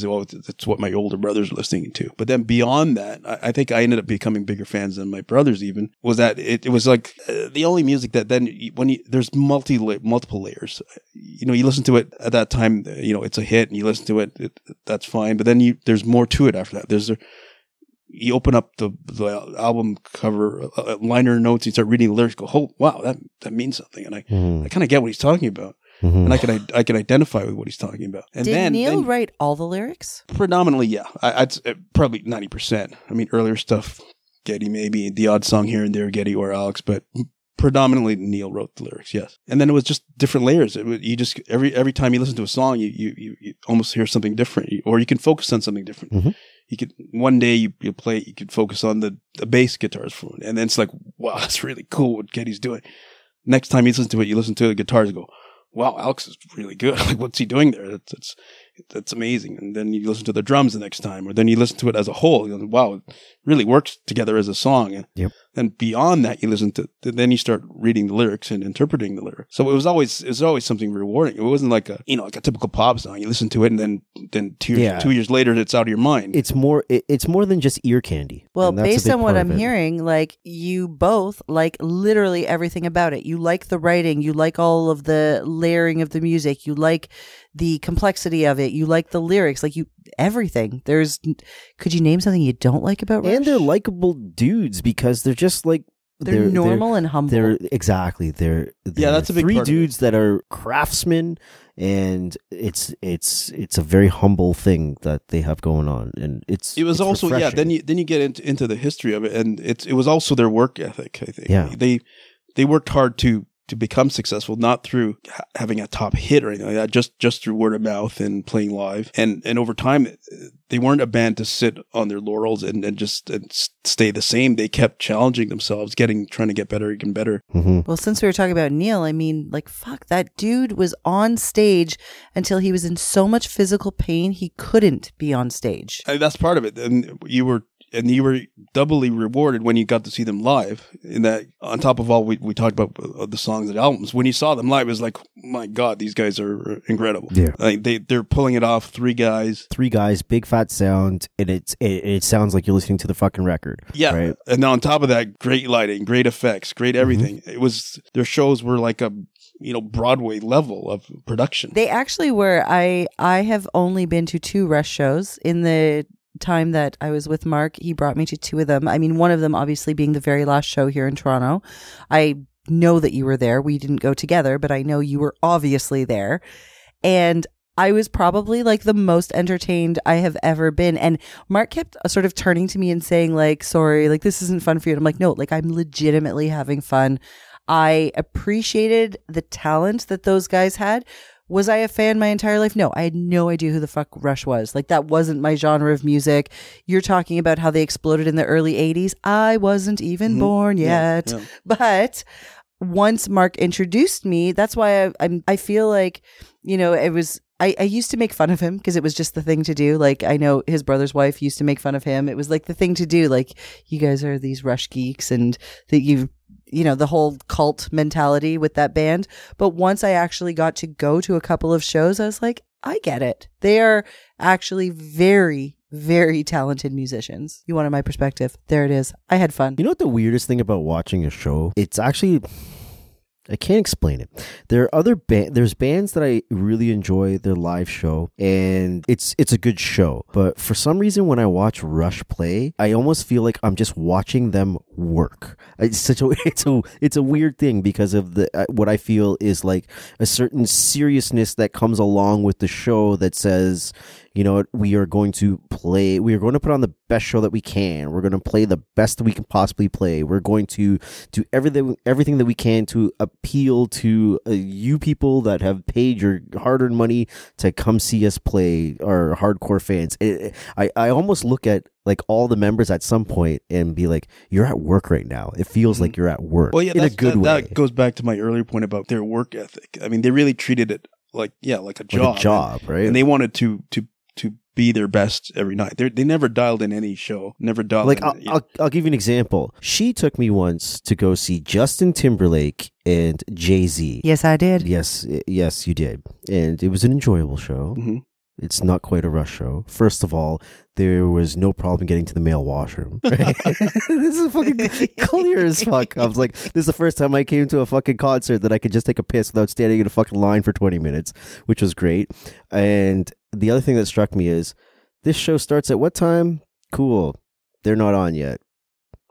it's what my older brothers were listening to. But then beyond that, I think I ended up becoming bigger fans than my brothers even, was that it was like the only music that then there's multiple layers. You know, you listen to it at that time, you know, it's a hit and you listen to it that's fine. But then there's more to it after that. You open up the album cover, liner notes, you start reading the lyrics, go, oh, wow, that means something. And I kind of get what he's talking about. Mm-hmm. And I can identify with what he's talking about. And did Neil write all the lyrics? Predominantly, yeah. I'd probably 90%. I mean, earlier stuff, Geddy maybe, the odd song here and there, Geddy or Alex, but predominantly Neil wrote the lyrics, yes. And then it was just different layers. You just every time you listen to a song, you almost hear something different, or you can focus on something different. Mm-hmm. You could one day you play, you could focus on the bass guitars for it, and then it's like, wow, that's really cool what Geddy's doing. Next time you listen to it, you listen to the guitars and go, wow, Alex is really good. Like, what's he doing there? That's amazing. And then you listen to the drums the next time, or then you listen to it as a whole. You go, wow, it really works together as a song. And then beyond that, you listen to, then you start reading the lyrics and interpreting the lyrics. So it was always something rewarding. It wasn't like a typical pop song. You listen to it and then 2 years later, it's out of your mind. It's more than just ear candy. Well, based on what I'm hearing, like, you both like literally everything about it. You like the writing. You like all of the layering of the music. You like the complexity of it. it. You like the lyrics, like you everything. There's, could you name something you don't like about Rush? And they're likable dudes because they're just like they're normal and humble. They're exactly they're that's a big three part dudes that are craftsmen, and it's a very humble thing that they have going on, and it was also refreshing. Then you get into the history of it, and it was also their work ethic. I think they worked hard to become successful, not through having a top hit or anything like that, just through word of mouth and playing live. And over time, they weren't a band to sit on their laurels and stay the same. They kept challenging themselves, trying to get better, even better. Mm-hmm. Well, since we were talking about Neil, I mean, like, fuck, that dude was on stage until he was in so much physical pain, he couldn't be on stage. I mean, that's part of it. And you were doubly rewarded when you got to see them live. In that, on top of all, we talked about the songs and albums. When you saw them live, it was like, my God, these guys are incredible. Yeah, like they're pulling it off. Three guys, big fat sound, and it sounds like you're listening to the fucking record. Yeah, right? And on top of that, great lighting, great effects, great everything. Mm-hmm. It was, their shows were like a, you know, Broadway level of production. They actually were. I have only been to two Rush shows in the time that I was with Mark. He brought me to two of them. I mean, one of them obviously being the very last show here in Toronto. I know that you were there. We didn't go together, but I know you were obviously there. And I was probably like the most entertained I have ever been. And Mark kept sort of turning to me and saying like, sorry, like this isn't fun for you. And I'm like, no, like I'm legitimately having fun. I appreciated the talent that those guys had. Was I a fan my entire life? No, I had no idea who the fuck Rush was. Like, that wasn't my genre of music. You're talking about how they exploded in the early 80s. I wasn't even born yet. Yeah. But once Mark introduced me, that's why I feel like, you know, it was... I used to make fun of him because it was just the thing to do. Like, I know his brother's wife used to make fun of him. It was like the thing to do. Like, you guys are these Rush geeks and that you've... you know, the whole cult mentality with that band. But once I actually got to go to a couple of shows, I was like, I get it. They are actually very, very talented musicians. You wanted my perspective. There it is. I had fun. You know what the weirdest thing about watching a show? It's actually... I can't explain it. There are other there's bands that I really enjoy their live show, and it's a good show. But for some reason, when I watch Rush play, I almost feel like I'm just watching them work. It's such a it's a weird thing because of the what I feel is like a certain seriousness that comes along with the show that says, you know, we are going to play, we are going to put on the best show that we can. We're going to play the best that we can possibly play. We're going to do everything that we can to appeal to you people that have paid your hard-earned money to come see us play, our hardcore fans. I almost look at like all the members at some point and be like, you're at work right now. It feels like you're at work. Well, yeah, in a good way. That goes back to my earlier point about their work ethic. I mean, they really treated it like a job. Like a job, right? And they wanted to be their best every night. They never dialed in any show. I'll give you an example. She took me once to go see Justin Timberlake and Jay-Z. Yes, I did. Yes, you did. And it was an enjoyable show. Mm-hmm. It's not quite a Rush show. First of all, there was no problem getting to the male washroom. Right? This is fucking clear as fuck. I was like, this is the first time I came to a fucking concert that I could just take a piss without standing in a fucking line for 20 minutes, which was great. And the other thing that struck me is, this show starts at what time? Cool. They're not on yet.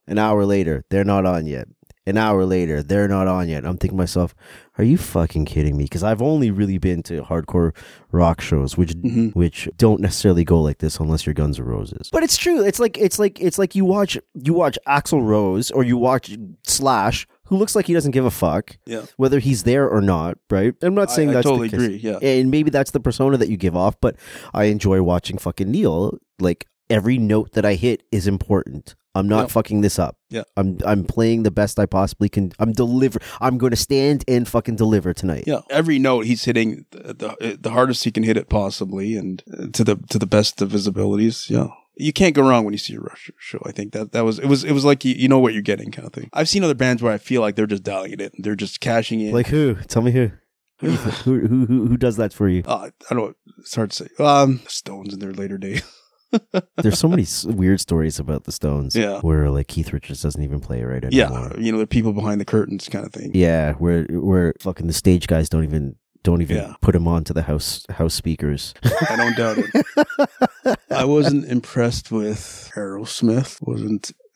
An hour later, they're not on yet. An hour later, they're not on yet. I'm thinking to myself, are you fucking kidding me? Because I've only really been to hardcore rock shows, which don't necessarily go like this unless you're Guns N' Roses. But it's true. It's like you watch Axl Rose or you watch Slash, who looks like he doesn't give a fuck, whether he's there or not, right? I'm not saying that's totally the case. Agree. Yeah, and maybe that's the persona that you give off. But I enjoy watching fucking Neil. Like, every note that I hit is important. I'm not fucking this up. Yeah. I'm playing the best I possibly can. I'm going to stand and fucking deliver tonight. Yeah. Every note he's hitting the hardest he can hit it possibly, and to the best of his abilities. Yeah. You can't go wrong when you see a Rush show. I think that was like you know what you're getting kind of thing. I've seen other bands where I feel like they're just dialing it in. They're just cashing in. Like who? Tell me who. Who does that for you? I don't know. It's hard to say. Stones in their later days. There's so many weird stories about the Stones where like Keith Richards doesn't even play right anymore. Yeah, you know, the people behind the curtains kind of thing. Yeah, where fucking the stage guys don't even don't even put them onto the house speakers. I don't doubt it. I wasn't impressed with Aerosmith.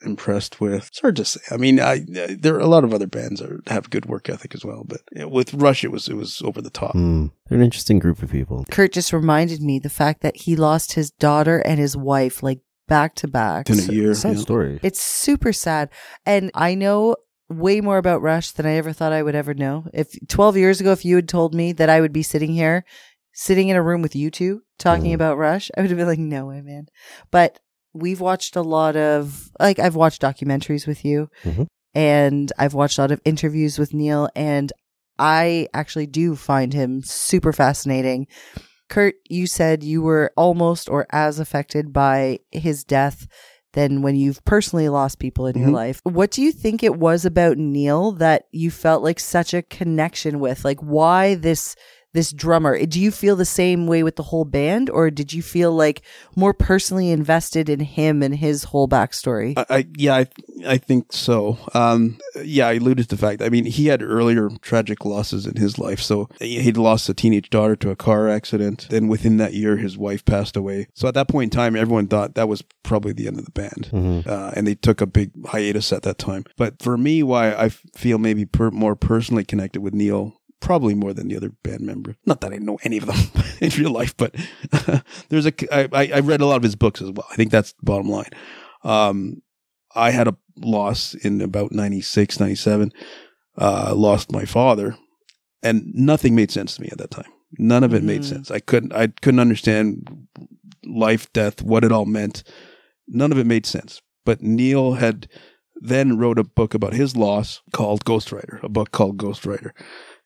It's hard to say. I mean, there are a lot of other bands that have good work ethic as well, but with Rush, it was over the top. They're an interesting group of people. Kurt just reminded me the fact that he lost his daughter and his wife like back to back in a year. Sad story. It's super sad, and I know way more about Rush than I ever thought I would ever know. If 12 years ago, if you had told me that I would be sitting in a room with you two talking about Rush, I would have been like, no way, man. But we've watched a lot of, like, I've watched documentaries with you, and I've watched a lot of interviews with Neil, and I actually do find him super fascinating. Kurt, you said you were almost or as affected by his death than when you've personally lost people in your life. What do you think it was about Neil that you felt like such a connection with? Like, why this drummer? Do you feel the same way with the whole band, or did you feel like more personally invested in him and his whole backstory? I think so. I alluded to the fact, I mean, he had earlier tragic losses in his life. So he'd lost a teenage daughter to a car accident. Then within that year, his wife passed away. So at that point in time, everyone thought that was probably the end of the band. And they took a big hiatus at that time. But for me, why I feel maybe more personally connected with Neil, probably more than the other band member. Not that I know any of them in real life, but I read a lot of his books as well. I think that's the bottom line. I had a loss in about 96, 97. I lost my father, and nothing made sense to me at that time. None of it made sense. I couldn't understand life, death, what it all meant. None of it made sense. But Neil had then wrote a book about his loss called Ghost Rider,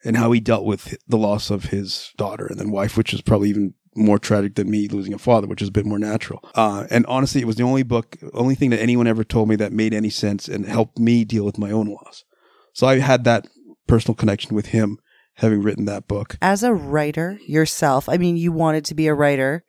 and how he dealt with the loss of his daughter and then wife, which is probably even more tragic than me losing a father, which is a bit more natural. And honestly, it was the only thing that anyone ever told me that made any sense and helped me deal with my own loss. So I had that personal connection with him, having written that book. As a writer yourself, I mean, you wanted to be a writer,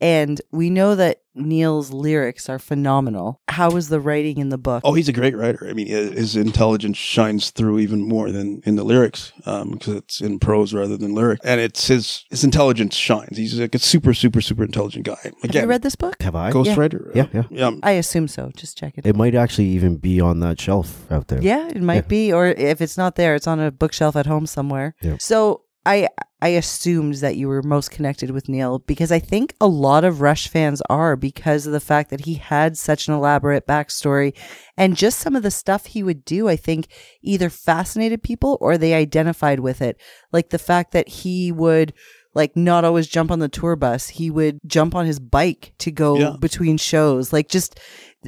and we know that Neil's lyrics are phenomenal. How was the writing in the book? Oh, he's a great writer. I mean, his intelligence shines through even more than in the lyrics, because it's in prose rather than lyric. And it's his intelligence shines. He's like a super, super, super intelligent guy. Again, have you read this book? Have I? Ghost Rider? Yeah. I assume so. Just check it out. It might actually even be on that shelf out there. Yeah, it might be. Or if it's not there, it's on a bookshelf at home somewhere. Yeah. So I assumed that you were most connected with Neil, because I think a lot of Rush fans are, because of the fact that he had such an elaborate backstory, and just some of the stuff he would do, I think either fascinated people or they identified with it. Like the fact that he would like not always jump on the tour bus. He would jump on his bike to go between shows. Like, just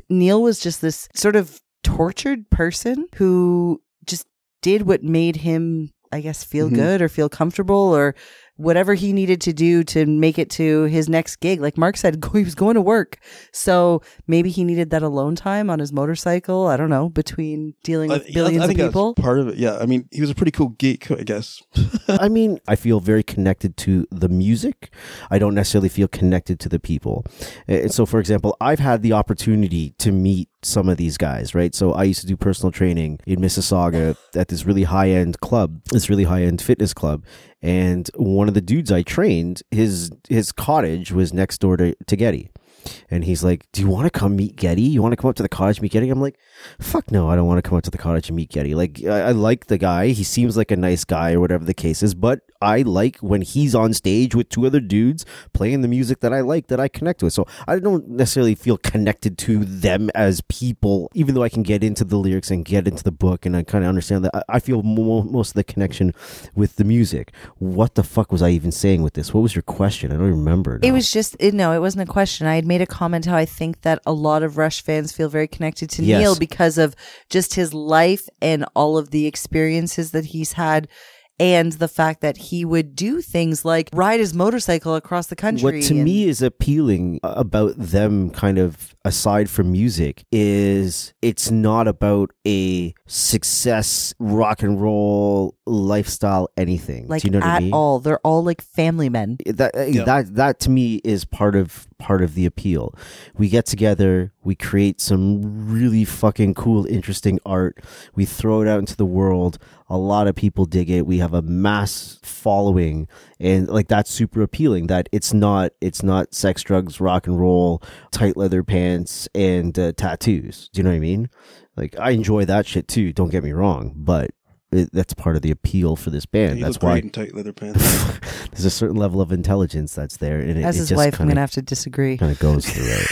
Neil was just this sort of tortured person who just did what made him, I guess, feel good or feel comfortable or whatever he needed to do to make it to his next gig. Like Mark said, he was going to work. So maybe he needed that alone time on his motorcycle. I don't know, between dealing with billions of people. Part of it. Yeah. I mean, he was a pretty cool geek, I guess. I mean, I feel very connected to the music. I don't necessarily feel connected to the people. And so, for example, I've had the opportunity to meet some of these guys, right? So I used to do personal training in Mississauga at this really high-end club, this really high-end fitness club. And one of the dudes I trained, his cottage was next door to Geddy. And he's like, do you want to come meet Geddy? You want to come up to the cottage and meet Geddy? I'm like, fuck no, I don't want to come up to the cottage and meet Geddy. Like, I like the guy. He seems like a nice guy or whatever the case is. But I like when he's on stage with two other dudes playing the music that I like, that I connect with. So I don't necessarily feel connected to them as people, even though I can get into the lyrics and get into the book. And I kind of understand that. I feel most of the connection with the music. What the fuck was I even saying with this? What was your question? I don't remember. Now. It was just, no, it wasn't a question. I had made a comment how I think that a lot of Rush fans feel very connected to Neil because of just his life and all of the experiences that he's had, and the fact that he would do things like ride his motorcycle across the country. What to me is appealing about them, kind of aside from music, is it's not about a success, rock and roll lifestyle, anything. Like, do you know what I mean? All. They're all like family men. That to me is part of part of the appeal. We get together, we create some really fucking cool, interesting art. We throw it out into the world. A lot of people dig it. We have a mass following, and like that's super appealing. That it's not sex, drugs, rock and roll, tight leather pants, and tattoos. Do you know what I mean? Like, I enjoy that shit too. Don't get me wrong, but that's part of the appeal for this band. You that's look why great in tight leather pants. There's a certain level of intelligence that's there, and as his wife, I'm gonna have to disagree. Kind of goes through it.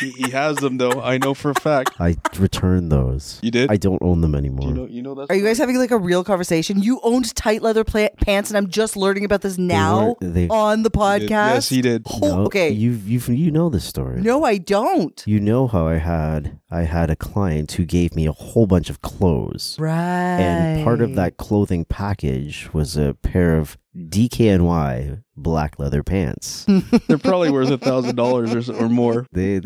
He has them though. I know for a fact. I returned those. You did? I don't own them anymore. You know that. Are you guys having like a real conversation? You owned tight leather pants, and I'm just learning about this now on the podcast. Yes, he did. Oh, no, okay, you know this story. No, I don't. You know how I had a client who gave me a whole bunch of clothes, right? And part of that clothing package was a pair of DKNY black leather pants. They're probably worth $1,000 or more. They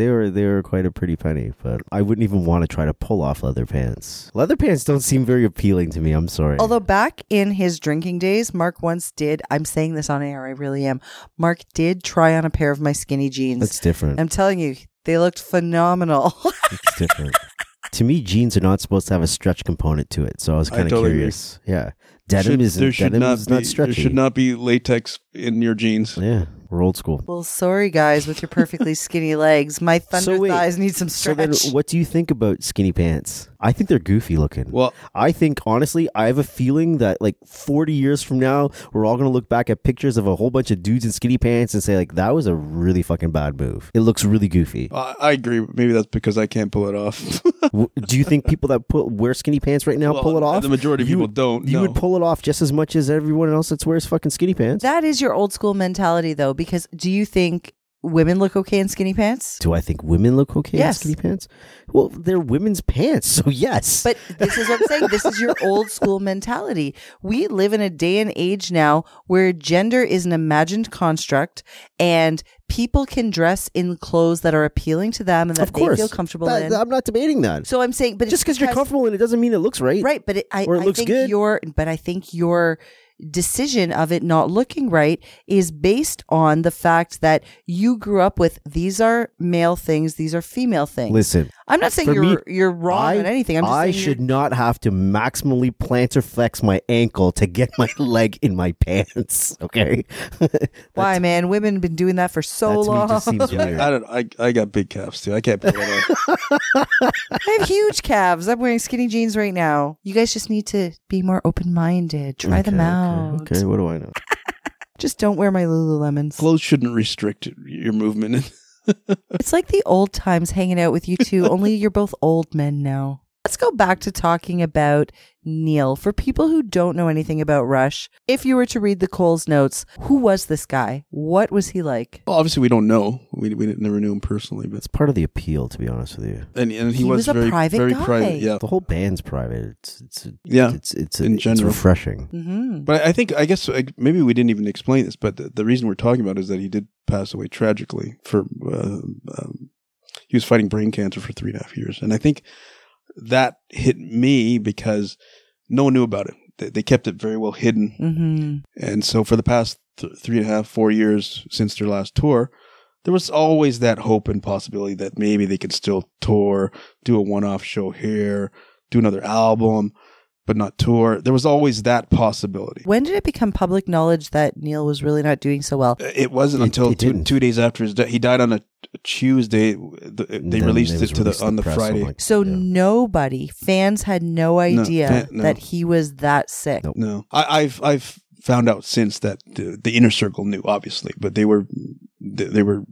were quite a pretty penny, but I wouldn't even want to try to pull off leather pants. Leather pants don't seem very appealing to me. I'm sorry. Although back in his drinking days, Mark once did. I'm saying this on air. I really am. Mark did try on a pair of my skinny jeans. That's different. I'm telling you, they looked phenomenal. It's different. To me, jeans are not supposed to have a stretch component to it, so I was kind of curious. Agree. Yeah. Denim is not stretchy. There should not be latex in your jeans. Yeah. We're old school. Well, sorry, guys, with your perfectly skinny legs. My thighs need some stretch. So then what do you think about skinny pants? I think they're goofy looking. Well, I think, honestly, I have a feeling that like 40 years from now, we're all going to look back at pictures of a whole bunch of dudes in skinny pants and say, like, that was a really fucking bad move. It looks really goofy. I agree. Maybe that's because I can't pull it off. Do you think people that wear skinny pants right now pull it off? The majority of people don't. You would pull it off just as much as everyone else that wears fucking skinny pants. That is your old school mentality, though. Because do you think women look okay in skinny pants? Do I think women look okay in skinny pants? Well, they're women's pants, so yes. But this is what I'm saying. This is your old school mentality. We live in a day and age now where gender is an imagined construct, and people can dress in clothes that are appealing to them and that they feel comfortable in. I'm not debating that. So I'm saying, but just because you're comfortable in it doesn't mean it looks right. Right, but I think your decision of it not looking right is based on the fact that you grew up with these are male things, these are female things. Listen, I'm not saying you're wrong on anything. I'm just saying I should not have to maximally plantar flex my ankle to get my leg in my pants. Okay, why, man? Women have been doing that for so long. Just seems weird. I got big calves too. I can't pull it off. I have huge calves. I'm wearing skinny jeans right now. You guys just need to be more open minded. Try them out. Okay, what do I know? Just don't wear my Lululemons. Clothes shouldn't restrict your movement. It's like the old times hanging out with you two, only you're both old men now. Let's go back to talking about Neil. For people who don't know anything about Rush, if you were to read the Cole's notes, who was this guy? What was he like? Well, obviously we don't know. We never knew him personally, but it's part of the appeal, to be honest with you. And he was a very private very guy. Private, yeah. The whole band's private. It's refreshing. Mm-hmm. But I guess maybe we didn't even explain this, but the reason we're talking about it is that he did pass away tragically. He was fighting brain cancer for 3.5 years, and I think that hit me because no one knew about it. They kept it very well hidden. Mm-hmm. And so for the past 3.5, 4 years since their last tour, there was always that hope and possibility that maybe they could still tour, do a one-off show here, do another album, but not tour. There was always that possibility. When did it become public knowledge that Neil was really not doing so well? It wasn't until two days after his death. He died on a Tuesday. They released it on the Friday. Nobody, fans had no idea that he was that sick. Nope. No, I've found out since that the inner circle knew, obviously, but they were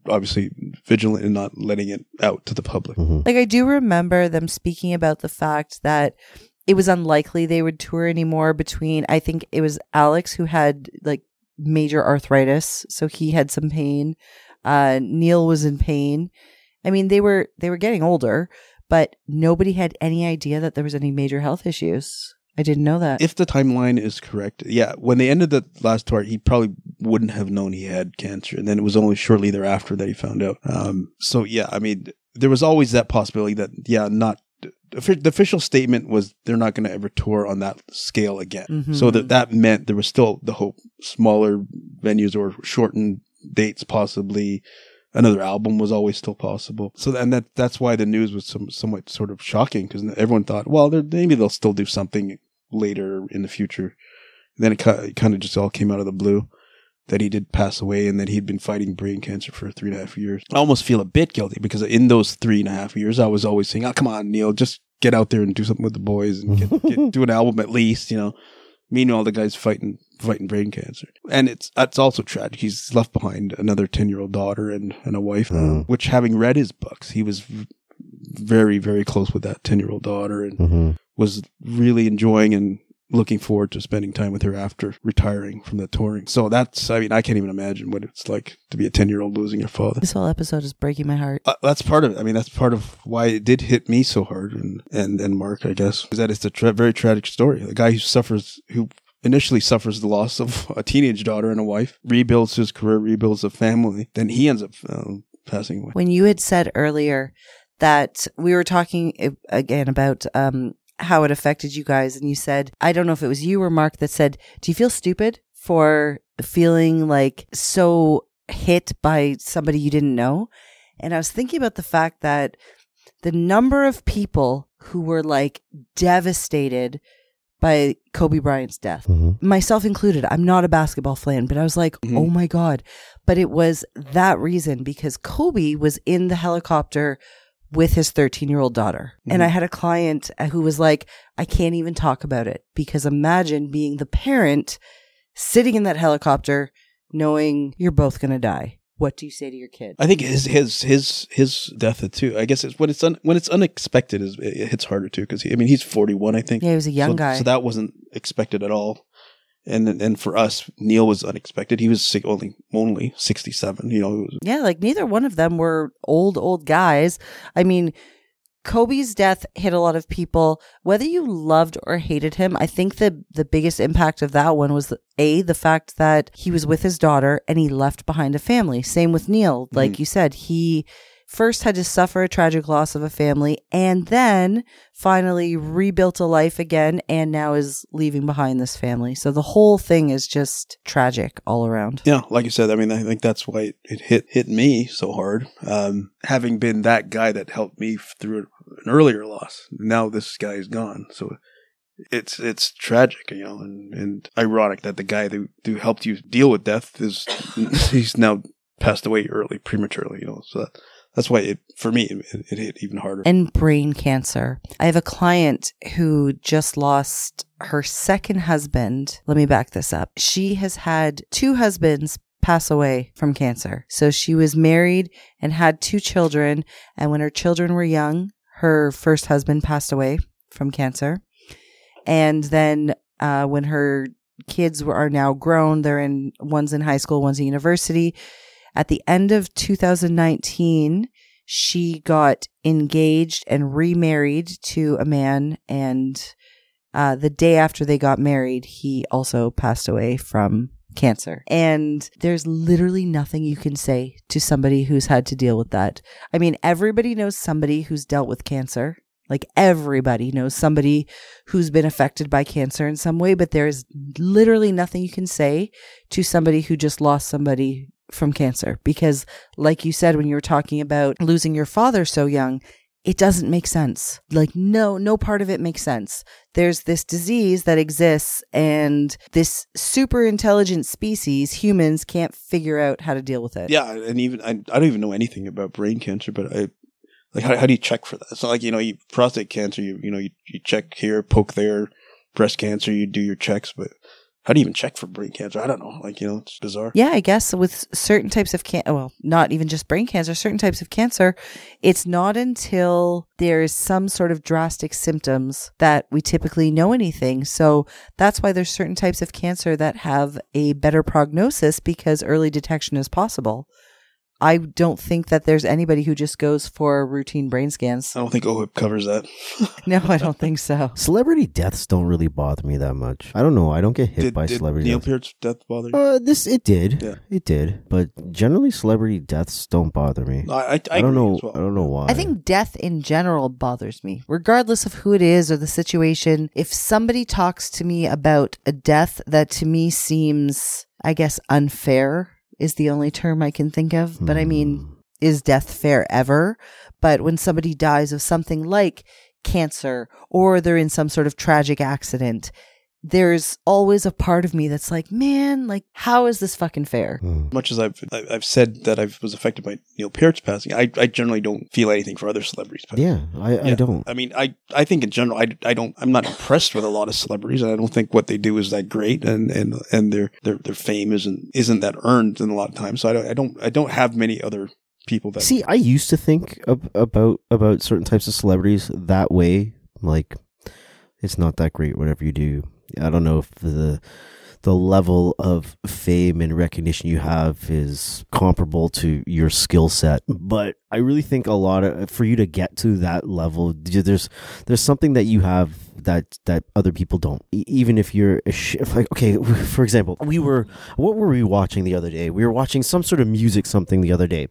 obviously vigilant in not letting it out to the public. Mm-hmm. Like, I do remember them speaking about the fact that it was unlikely they would tour anymore between, I think it was Alex who had like major arthritis. So he had some pain. Neil was in pain. I mean, they were getting older, but nobody had any idea that there was any major health issues. I didn't know that. If the timeline is correct, yeah, when they ended the last tour, he probably wouldn't have known he had cancer. And then it was only shortly thereafter that he found out. So yeah, I mean, there was always that possibility that, yeah, not. The official statement was they're not going to ever tour on that scale again. Mm-hmm. So that meant there was still the hope, smaller venues or shortened dates possibly, another album was always still possible. So, and that's why the news was somewhat sort of shocking, because everyone thought, well, maybe they'll still do something later in the future. And then it kind of just all came out of the blue that he did pass away and that he'd been fighting brain cancer for 3.5 years. I almost feel a bit guilty because in those 3.5 years, I was always saying, oh, come on, Neil, just get out there and do something with the boys and do an album at least, you know. Meanwhile, the guy's fighting brain cancer. And that's also tragic. He's left behind another 10-year-old daughter and a wife, which, having read his books, he was very, very close with that 10-year-old daughter and was really enjoying and looking forward to spending time with her after retiring from the touring. So I can't even imagine what it's like to be a 10-year-old losing your father. This whole episode is breaking my heart. That's part of it. I mean, that's part of why it did hit me so hard and Mark, I guess, is that it's a very tragic story. The guy who initially suffers the loss of a teenage daughter and a wife, rebuilds his career, rebuilds a family, then he ends up passing away. When you had said earlier that we were talking again about how it affected you guys, and you said, I don't know if it was you or Mark that said, do you feel stupid for feeling like so hit by somebody you didn't know? And I was thinking about the fact that the number of people who were like devastated by Kobe Bryant's death, myself included. I'm not a basketball fan, but I was like, oh my God. But it was that reason, because Kobe was in the helicopter with his 13-year-old daughter. And I had a client who was like, I can't even talk about it, because imagine being the parent sitting in that helicopter knowing you're both going to die. What do you say to your kid? I think his death too. I guess it's when it's unexpected, it hits harder too, because he's 41, I think. Yeah, he was a young guy. So that wasn't expected at all. And for us, Neil was unexpected. He was only 67. You know. Yeah, like neither one of them were old guys. I mean, Kobe's death hit a lot of people, whether you loved or hated him. I think the biggest impact of that one was the fact that he was with his daughter and he left behind a family. Same with Neil, like you said, he first had to suffer a tragic loss of a family and then finally rebuilt a life again and now is leaving behind this family. So the whole thing is just tragic all around. Yeah, like you said, I mean, I think that's why it hit me so hard. Having been that guy that helped me through an earlier loss, now this guy is gone. So it's tragic, you know, and ironic that the guy who helped you deal with death is he's now passed away prematurely, you know, so that's why, for me, it hit even harder. And brain cancer. I have a client who just lost her second husband. Let me back this up. She has had two husbands pass away from cancer. So she was married and had two children. And when her children were young, her first husband passed away from cancer. And then when her kids are now grown, one's in high school, one's in university. At the end of 2019, she got engaged and remarried to a man, and the day after they got married, he also passed away from cancer. And there's literally nothing you can say to somebody who's had to deal with that. I mean, everybody knows somebody who's dealt with cancer. Like, everybody knows somebody who's been affected by cancer in some way, but there is literally nothing you can say to somebody who just lost somebody from cancer, because like you said, when you were talking about losing your father so young, it doesn't make sense. Like, no part of it makes sense. There's this disease that exists, and this super intelligent species, humans, can't figure out how to deal with it. Yeah, and even I don't even know anything about brain cancer, but I like, how do you check for that? It's not like, you know, you prostate cancer, you check here, poke there, breast cancer, you do your checks, but how do you even check for brain cancer? I don't know. Like, you know, it's bizarre. Yeah, I guess with certain types of cancer, well, not even just brain cancer, certain types of cancer, it's not until there is some sort of drastic symptoms that we typically know anything. So that's why there's certain types of cancer that have a better prognosis, because early detection is possible. I don't think that there's anybody who just goes for routine brain scans. I don't think OHIP covers that. No, I don't think so. Celebrity deaths don't really bother me that much. I don't know. I don't get hit by celebrity deaths. Did Neil Peart's death bother you? It did. Yeah. It did. But generally, celebrity deaths don't bother me. I don't know. Well, I don't know why. I think death in general bothers me, regardless of who it is or the situation. If somebody talks to me about a death that to me seems, I guess, unfair, is the only term I can think of. But I mean, is death fair ever, but when somebody dies of something like cancer or they're in some sort of tragic accident, there's always a part of me that's like, man, like, how is this fucking fair? Much as I've said that I was affected by Neil Peart's passing, I generally don't feel anything for other celebrities. But I don't. I mean, I think in general, I'm not impressed with a lot of celebrities, and I don't think what they do is that great, and their fame isn't that earned in a lot of times. So I don't have many other people that see. I used to think about certain types of celebrities that way, like it's not that great, whatever you do. I don't know if the level of fame and recognition you have is comparable to your skill set, but I really think a lot of, for you to get to that level, there's something that you have that other people don't. Even if you're like, okay, for example, what were we watching the other day? We were watching some sort of music something the other day,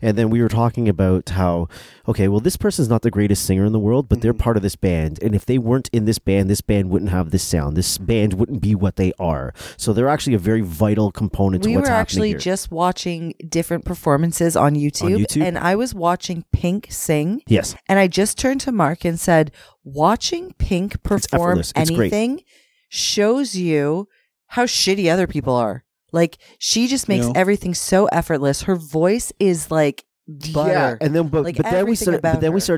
and then we were talking about how, okay, well, this person's not the greatest singer in the world, but they're part of this band, and if they weren't in this band wouldn't have this sound. This band wouldn't be what they are. So they're actually a very vital component to what's happening here. We were actually just watching different performances on YouTube, and I was watching Pink sing. Yes. And I just turned to Mark and said, watching Pink perform anything shows you how shitty other people are. Like, she just makes everything so effortless. Her voice is like butter. Yeah. And then, but then we started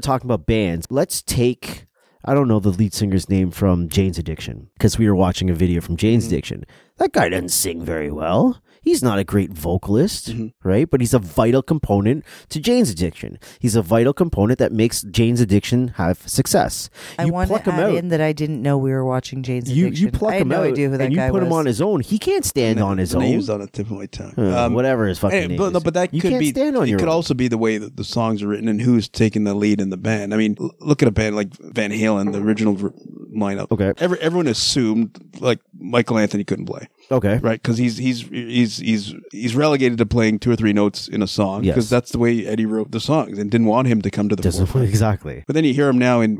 talking about bands. Let's take, I don't know the lead singer's name from Jane's Addiction, because we were watching a video from Jane's Addiction. That guy doesn't sing very well. He's not a great vocalist, right? But he's a vital component to Jane's Addiction. He's a vital component that makes Jane's Addiction have success. I want to add in that I didn't know we were watching Jane's Addiction. You pluck him out. I had no idea who that guy was. And you put him on his own. He can't stand on his own. The name's on the tip of my tongue. Whatever his fucking name is. But that could be. It could also be the way that the songs are written and who's taking the lead in the band. I mean, look at a band like Van Halen, the original lineup. Okay. Everyone assumed like Michael Anthony couldn't play. Okay. Right, because he's relegated to playing two or three notes in a song, because that's the way Eddie wrote the songs and didn't want him to come to the forefront. Exactly. But then you hear him now in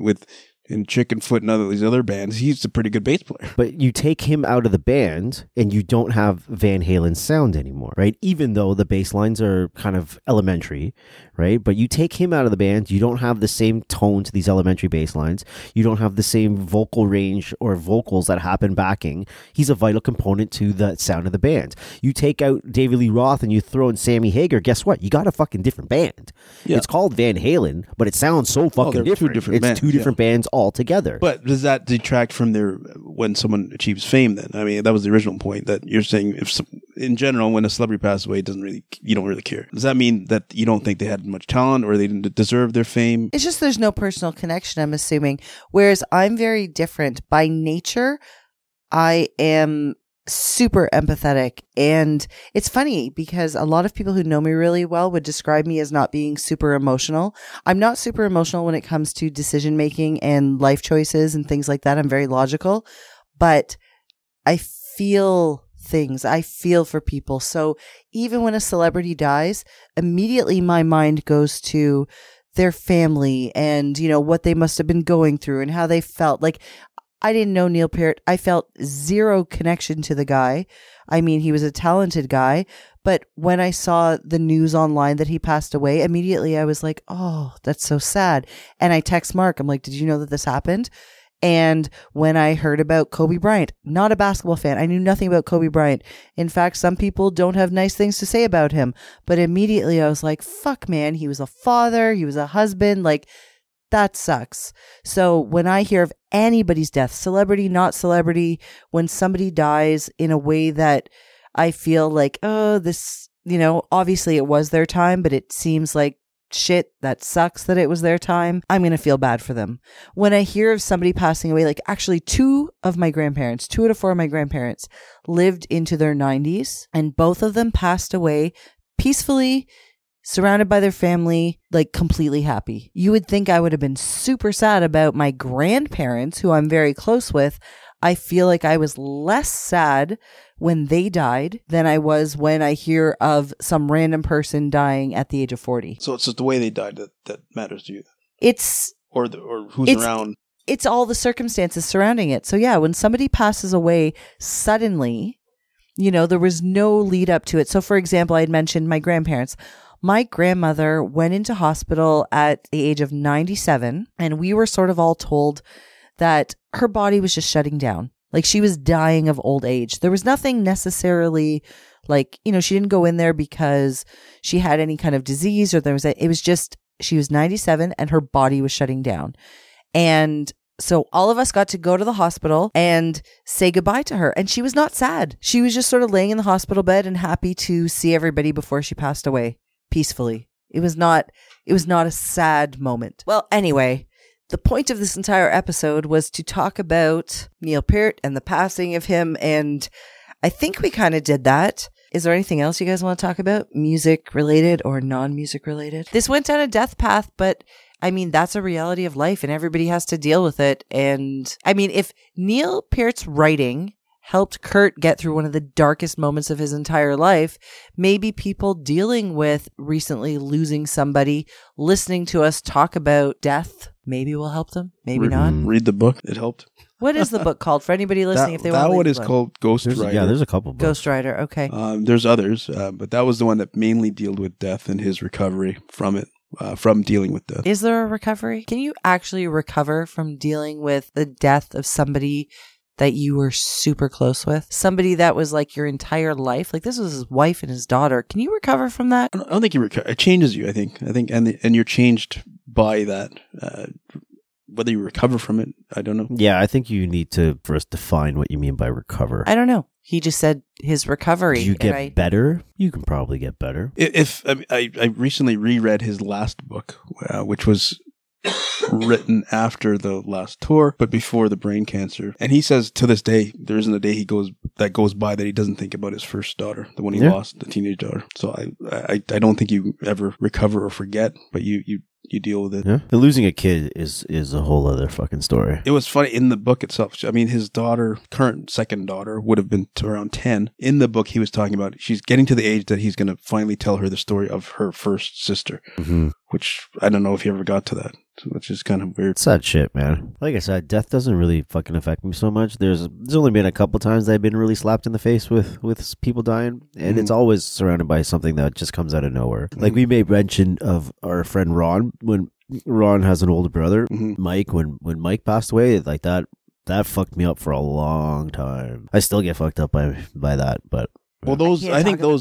Chickenfoot and other these other bands. He's a pretty good bass player. But you take him out of the band and you don't have Van Halen's sound anymore, right? Even though the bass lines are kind of elementary, right? But you take him out of the band, you don't have the same tone to these elementary bass lines. You don't have the same vocal range or vocals that happen backing. He's a vital component to the sound of the band. You take out David Lee Roth and you throw in Sammy Hagar, guess what? You got a fucking different band. Yeah. It's called Van Halen, but it sounds so fucking different. Two different bands altogether. But does that detract from when someone achieves fame then? I mean, that was the original point that you're saying, in general, when a celebrity passes away, you don't really care. Does that mean that you don't think they had much talent or they didn't deserve their fame? It's just there's no personal connection, I'm assuming. Whereas I'm very different. By nature, I am super empathetic. And it's funny because a lot of people who know me really well would describe me as not being super emotional. I'm not super emotional when it comes to decision making and life choices and things like that. I'm very logical, but I feel things. I feel for people. So even when a celebrity dies, immediately my mind goes to their family and, you know, what they must have been going through and how they felt. Like, I didn't know Neil Peart. I felt zero connection to the guy. I mean, he was a talented guy, but when I saw the news online that he passed away, immediately I was like, oh, that's so sad. And I text Mark. I'm like, did you know that this happened? And when I heard about Kobe Bryant, not a basketball fan. I knew nothing about Kobe Bryant. In fact, some people don't have nice things to say about him. But immediately I was like, fuck, man, he was a father. He was a husband. Like, that sucks. So when I hear of anybody's death, celebrity, not celebrity, when somebody dies in a way that I feel like, oh, this, you know, obviously it was their time, but it seems like shit, that sucks that it was their time, I'm going to feel bad for them. When I hear of somebody passing away, like actually two out of four of my grandparents lived into their 90s, and both of them passed away peacefully, surrounded by their family, like completely happy. You would think I would have been super sad about my grandparents, who I'm very close with. I feel like I was less sad when they died than I was when I hear of some random person dying at the age of 40. So it's just the way they died that matters to you. It's or who's around. It's all the circumstances surrounding it. So yeah, when somebody passes away suddenly, you know, there was no lead up to it. So for example, I had mentioned my grandparents. my grandmother went into hospital at the age of 97, and we were sort of all told that her body was just shutting down. Like, she was dying of old age. There was nothing necessarily like, you know, she didn't go in there because she had any kind of disease or there was a, it was just, she was 97 and her body was shutting down. And so all of us got to go to the hospital and say goodbye to her. And she was not sad. She was just sort of laying in the hospital bed and happy to see everybody before she passed away peacefully. It was not a sad moment. Well, anyway, the point of this entire episode was to talk about Neil Peart and the passing of him. And I think we kind of did that. Is there anything else you guys want to talk about? Music related or non-music related? This went down a death path, but I mean, that's a reality of life and everybody has to deal with it. And I mean, if Neil Peart's writing helped Kurt get through one of the darkest moments of his entire life, maybe people dealing with recently losing somebody, listening to us talk about death, maybe will help them, maybe not. Read the book. It helped. What is the book called for anybody listening if they want to read the book? That one is called Ghost Rider. Yeah, there's a couple books. Ghost Rider, okay. There's others, but that was the one that mainly dealt with death and his recovery from it, from dealing with death. Is there a recovery? Can you actually recover from dealing with the death of somebody that you were super close with? Somebody that was like your entire life? Like, this was his wife and his daughter. Can you recover from that? I don't think you recover. It changes you, I think. And you're changed by that. Whether you recover from it, I don't know. Yeah, I think you need to first define what you mean by recover. I don't know. He just said his recovery. Do you get better? You can probably get better. I recently reread his last book, which was written after the last tour, but before the brain cancer. And he says to this day, there isn't a day that goes by that he doesn't think about his first daughter, the one he lost, the teenage daughter. So I don't think you ever recover or forget, but you deal with it. Yeah. And losing a kid is a whole other fucking story. It was funny in the book itself. I mean, his daughter, current second daughter, would have been around 10. In the book, he was talking about she's getting to the age that he's going to finally tell her the story of her first sister, which I don't know if he ever got to that. Which is kind of weird. Sad shit, man. Like I said, death doesn't really fucking affect me so much. There's only been a couple times that I've been really slapped in the face with people dying, and it's always surrounded by something that just comes out of nowhere. Like we made mention of our friend Ron. When Ron has an older brother, Mike, when Mike passed away, like that fucked me up for a long time. I still get fucked up by that, but... Well, I think those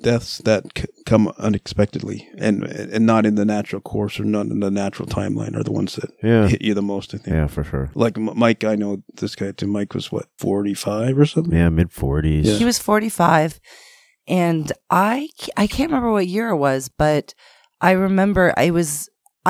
deaths that come unexpectedly and not in the natural course or not in the natural timeline are the ones that hit you the most, I think. Yeah, for sure. Like Mike, I know this guy too. Mike was, 45 or something? Yeah, mid-40s. Yeah. He was 45, and I can't remember what year it was, but I remember I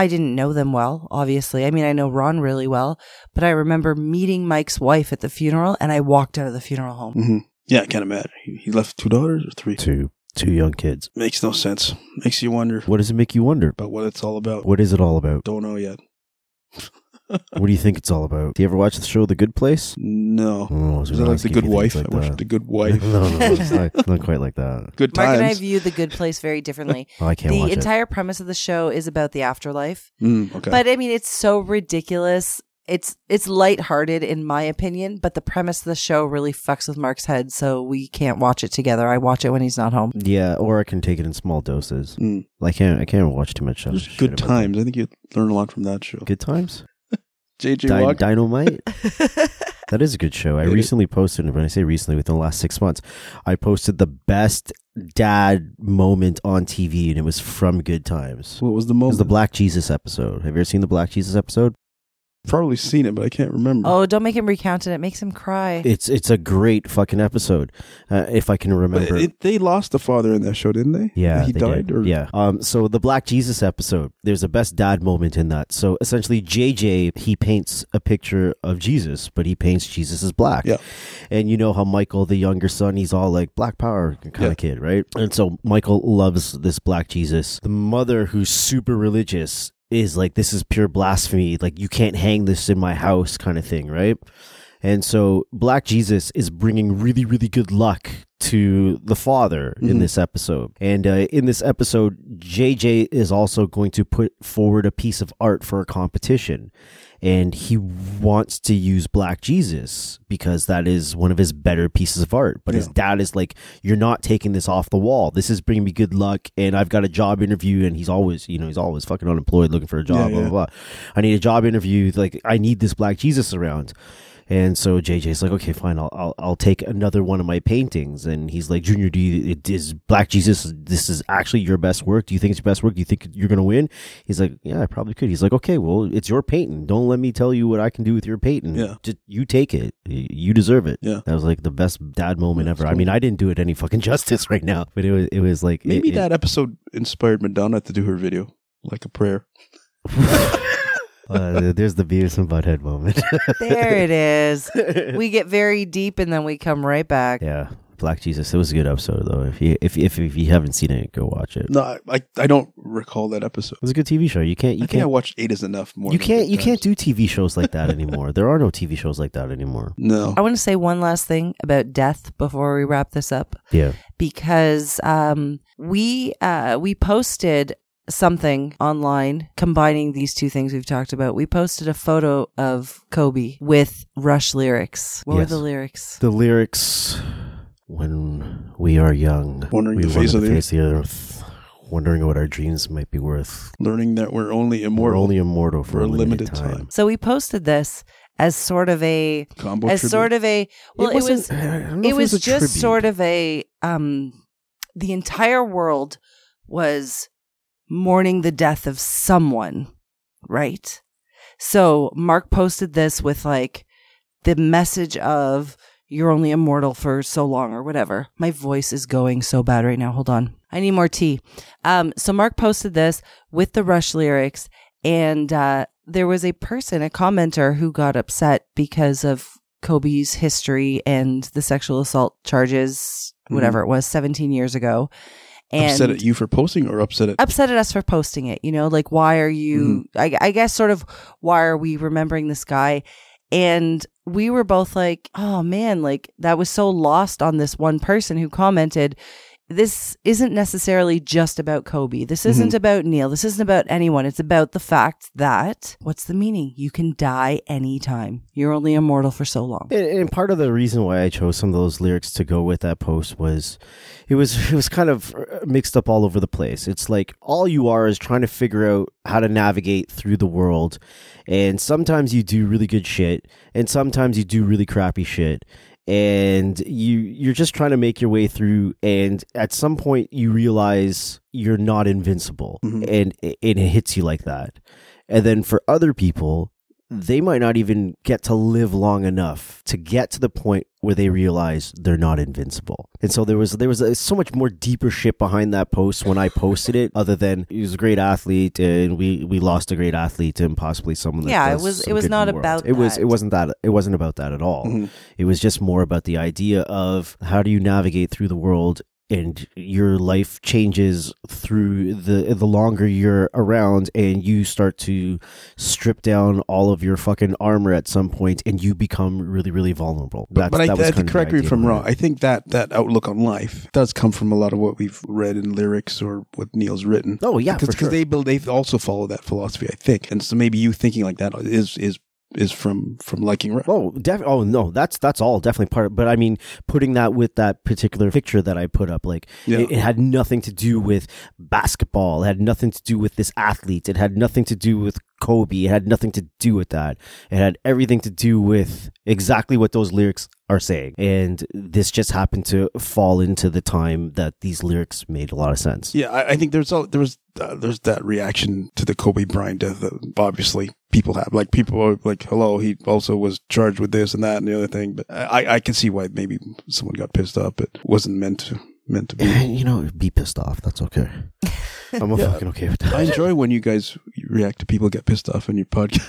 didn't know them well, obviously. I mean, I know Ron really well, but I remember meeting Mike's wife at the funeral, and I walked out of the funeral home. Mm-hmm. Yeah, kind of mad. He left 2 daughters or 3? Two young kids. Makes no sense. Makes you wonder. What does it make you wonder? About what it's all about. What is it all about? Don't know yet. What do you think it's all about? Do you ever watch the show The Good Place? No. Oh, is that like The Good Wife? Like I watched The Good Wife. No, it's not quite like that. Good Times. Mark and I view The Good Place very differently. Oh, I can't watch it. The entire premise of the show is about the afterlife. Okay. But I mean, it's so ridiculous. It's lighthearted in my opinion, but the premise of the show really fucks with Mark's head, so we can't watch it together. I watch it when he's not home. Yeah, or I can take it in small doses. I can't watch too much. Good Times. I think you learn a lot from that show. Good Times? J.J. Walker. Dynamite. That is a good show. I recently posted, and when I say recently, within the last 6 months, I posted the best dad moment on TV, and it was from Good Times. What was the moment? It was the Black Jesus episode. Have you ever seen the Black Jesus episode? Probably seen it, but I can't remember. Oh, don't make him recount it. It makes him cry. It's a great fucking episode, if I can remember. They lost the father in that show, didn't they? Yeah, he died. Or... Yeah. So the Black Jesus episode, there's a best dad moment in that. So essentially, JJ, he paints a picture of Jesus, but he paints Jesus as black. Yeah. And you know how Michael, the younger son, he's all like black power kind of kid, right? And so Michael loves this black Jesus. The mother, who's super religious, is like, this is pure blasphemy, like you can't hang this in my house kind of thing, right? And so Black Jesus is bringing really, really good luck to the father in this episode. And in this episode, JJ is also going to put forward a piece of art for a competition. And he wants to use Black Jesus because that is one of his better pieces of art. But his dad is like, you're not taking this off the wall. This is bringing me good luck. And I've got a job interview. And he's always, you know, he's always fucking unemployed looking for a job, blah, blah, blah. I need a job interview. Like, I need this Black Jesus around. And so JJ's like, okay, fine, I'll take another one of my paintings. And he's like, Junior, is Black Jesus, this is actually your best work? Do you think it's your best work? Do you think you're going to win? He's like, yeah, I probably could. He's like, okay, well, it's your painting. Don't let me tell you what I can do with your painting. Yeah. Just, you take it. You deserve it. Yeah. That was like the best dad moment ever. Cool. I mean, I didn't do it any fucking justice right now, but it was like. Maybe that episode inspired Madonna to do her video, like a prayer. There's the Beavis and Butthead moment. There it is. We get very deep and then we come right back. Yeah, Black Jesus. It was a good episode though. If you haven't seen it, go watch it. No, I don't recall that episode. It was a good TV show. I think I watched Eight Is Enough more. You can't do TV shows like that anymore. There are no TV shows like that anymore. No. I want to say one last thing about death before we wrap this up. Yeah. Because we posted something online combining these two things we've talked about. We posted a photo of Kobe with Rush lyrics. What were the lyrics? The lyrics, when we are young, wandering the face of the earth, wondering what our dreams might be worth, learning that we're only immortal. We're only immortal for a limited time. So we posted this as sort of a combo, as tribute. Sort of a, well, it was just tribute. Sort of a the entire world was mourning the death of someone, right? So Mark posted this with like the message of you're only immortal for so long or whatever. My voice is going so bad right now. Hold on. I need more tea. So Mark posted this with the Rush lyrics, and there was a person, a commenter, who got upset because of Kobe's history and the sexual assault charges, whatever it was, 17 years ago. And upset at you for posting, or upset at us for posting it, you know, like, why are you, I guess sort of, why are we remembering this guy? And we were both like, oh man, like that was so lost on this one person who commented. This isn't necessarily just about Kobe. This isn't about Neil. This isn't about anyone. It's about the fact that, what's the meaning? You can die anytime. You're only immortal for so long. And part of the reason why I chose some of those lyrics to go with that post was it was kind of mixed up all over the place. It's like all you are is trying to figure out how to navigate through the world. And sometimes you do really good shit. And sometimes you do really crappy shit. And you're just trying to make your way through, and at some point you realize you're not invincible, and it hits you like that. And then for other people, they might not even get to live long enough to get to the point where they realize they're not invincible. And so there was so much more deeper shit behind that post when I posted it, other than he was a great athlete and we lost a great athlete and possibly someone that it was not about that. It wasn't about that at all. It was just more about the idea of how do you navigate through the world, and your life changes through the longer you're around, and you start to strip down all of your fucking armor at some point, and you become really, really vulnerable. But correct me if I'm wrong. I think that outlook on life does come from a lot of what we've read in lyrics or what Neil's written. Oh yeah, because they also follow that philosophy, I think. And so maybe you thinking like that is from liking Rush. Oh no, that's all definitely part of, but I mean, putting that with that particular picture that I put up, like it had nothing to do with basketball. It had nothing to do with this athlete. It had nothing to do with Kobe. It had nothing to do with that. It had everything to do with exactly what those lyrics are saying. And this just happened to fall into the time that these lyrics made a lot of sense. Yeah, I think there's that reaction to the Kobe Bryant death that obviously people have. Like, people are like, hello, he also was charged with this and that and the other thing. But I can see why maybe someone got pissed off. It wasn't meant to be. You know, be pissed off. That's okay. I'm fucking okay with that. I enjoy when you guys react to people get pissed off on your podcast.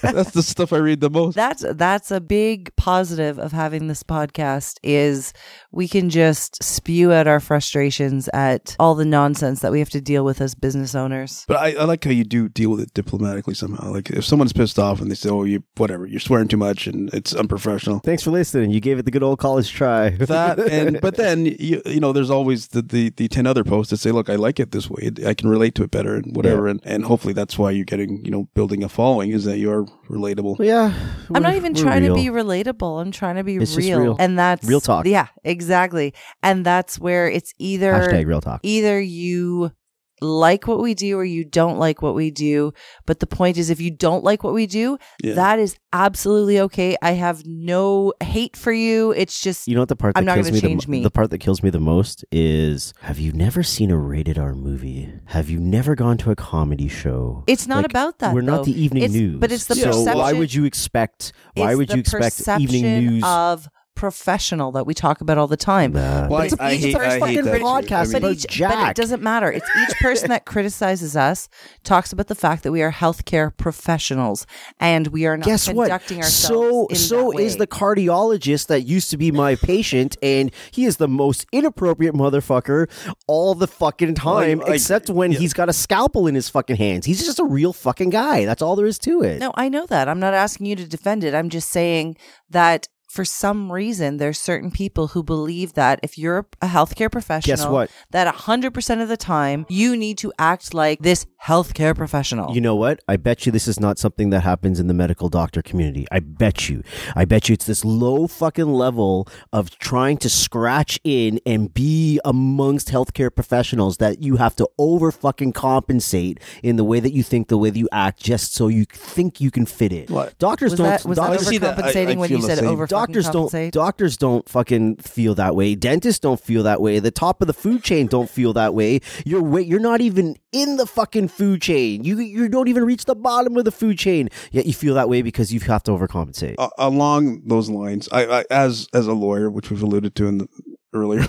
That's the stuff I read the most. That's a big positive of having this podcast, is we can just spew out our frustrations at all the nonsense that we have to deal with as business owners. But I like how you do deal with it diplomatically somehow. Like if someone's pissed off and they say, oh, you whatever, you're swearing too much and it's unprofessional. Thanks for listening. You gave it the good old college try. That, and but then, you know, there's always the 10 other posts that say, look, I like it this way. I can relate to it better and whatever. Yeah. And hopefully that's why you're getting, you know, building a following, is that you're relatable. Yeah. I'm not even trying to be relatable. I'm trying to be real. And that's real talk. Yeah, exactly. And that's where it's either hashtag real talk. Either you like what we do or you don't like what we do. But the point is, if you don't like what we do, that is absolutely okay. I have no hate for you. It's just, you know what, the part that I'm not going to change me. The part that kills me the most is, have you never seen a rated R movie? Have you never gone to a comedy show? It's not like, about that. We're not the evening news. But it's the perception. So why would you expect evening news of professional that we talk about all the time. Nah. Well, but it doesn't matter. It's each person that criticizes us talks about the fact that we are healthcare professionals and we are not conducting ourselves. So is the cardiologist that used to be my patient, and he is the most inappropriate motherfucker all the fucking time, except when he's got a scalpel in his fucking hands. He's just a real fucking guy. That's all there is to it. No, I know that. I'm not asking you to defend it. I'm just saying that for some reason, there's certain people who believe that if you're a healthcare professional, guess what? That 100% of the time, you need to act like this healthcare professional. You know what? I bet you this is not something that happens in the medical doctor community. I bet you it's this low fucking level of trying to scratch in and be amongst healthcare professionals that you have to over fucking compensate in the way that you think, the way that you act, just so you think you can fit in. What? Doctors was don't. That, was doctors that overcompensating when you said over? Doctors don't fucking feel that way. Dentists don't feel that way. The top of the food chain don't feel that way. You're not even in the fucking food chain. You don't even reach the bottom of the food chain. Yet you feel that way because you have to overcompensate. Along those lines, I as a lawyer, which we've alluded to in the earlier,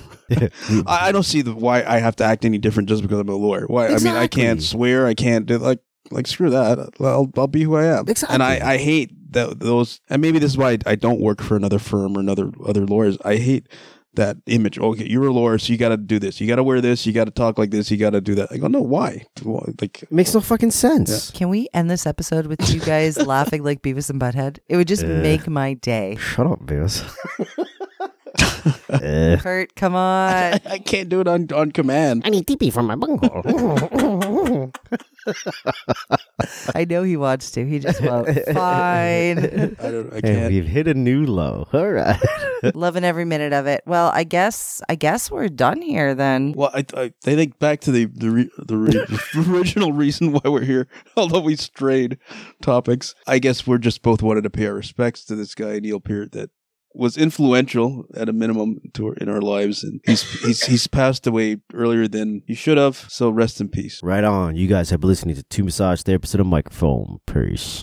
I don't see why I have to act any different just because I'm a lawyer. Why? Exactly. I mean, I can't swear. I can't do like screw that. I'll be who I am. Exactly. And I hate those, and maybe this is why I don't work for another firm or other lawyers. I hate that image. Okay, you're a lawyer, so you got to do this. You got to wear this. You got to talk like this. You got to do that. I go, no, why? Like, it makes no fucking sense. Yeah. Can we end this episode with you guys laughing like Beavis and Butthead? It would just make my day. Shut up, Beavis. Kurt, come on. I can't do it on command. I need TP from my bunghole. I know he wants to. He just won't. Fine. I can't. And we've hit a new low. All right. Loving every minute of it. Well, I guess we're done here then. Well, I think back to the original reason why we're here, although we strayed topics. I guess we're just both wanted to pay our respects to this guy, Neil Peart, that was influential at a minimum in our lives, and he's passed away earlier than he should have, so rest in peace. Right on. You guys have been listening to Two Massage Therapists and a Microphone. Peace.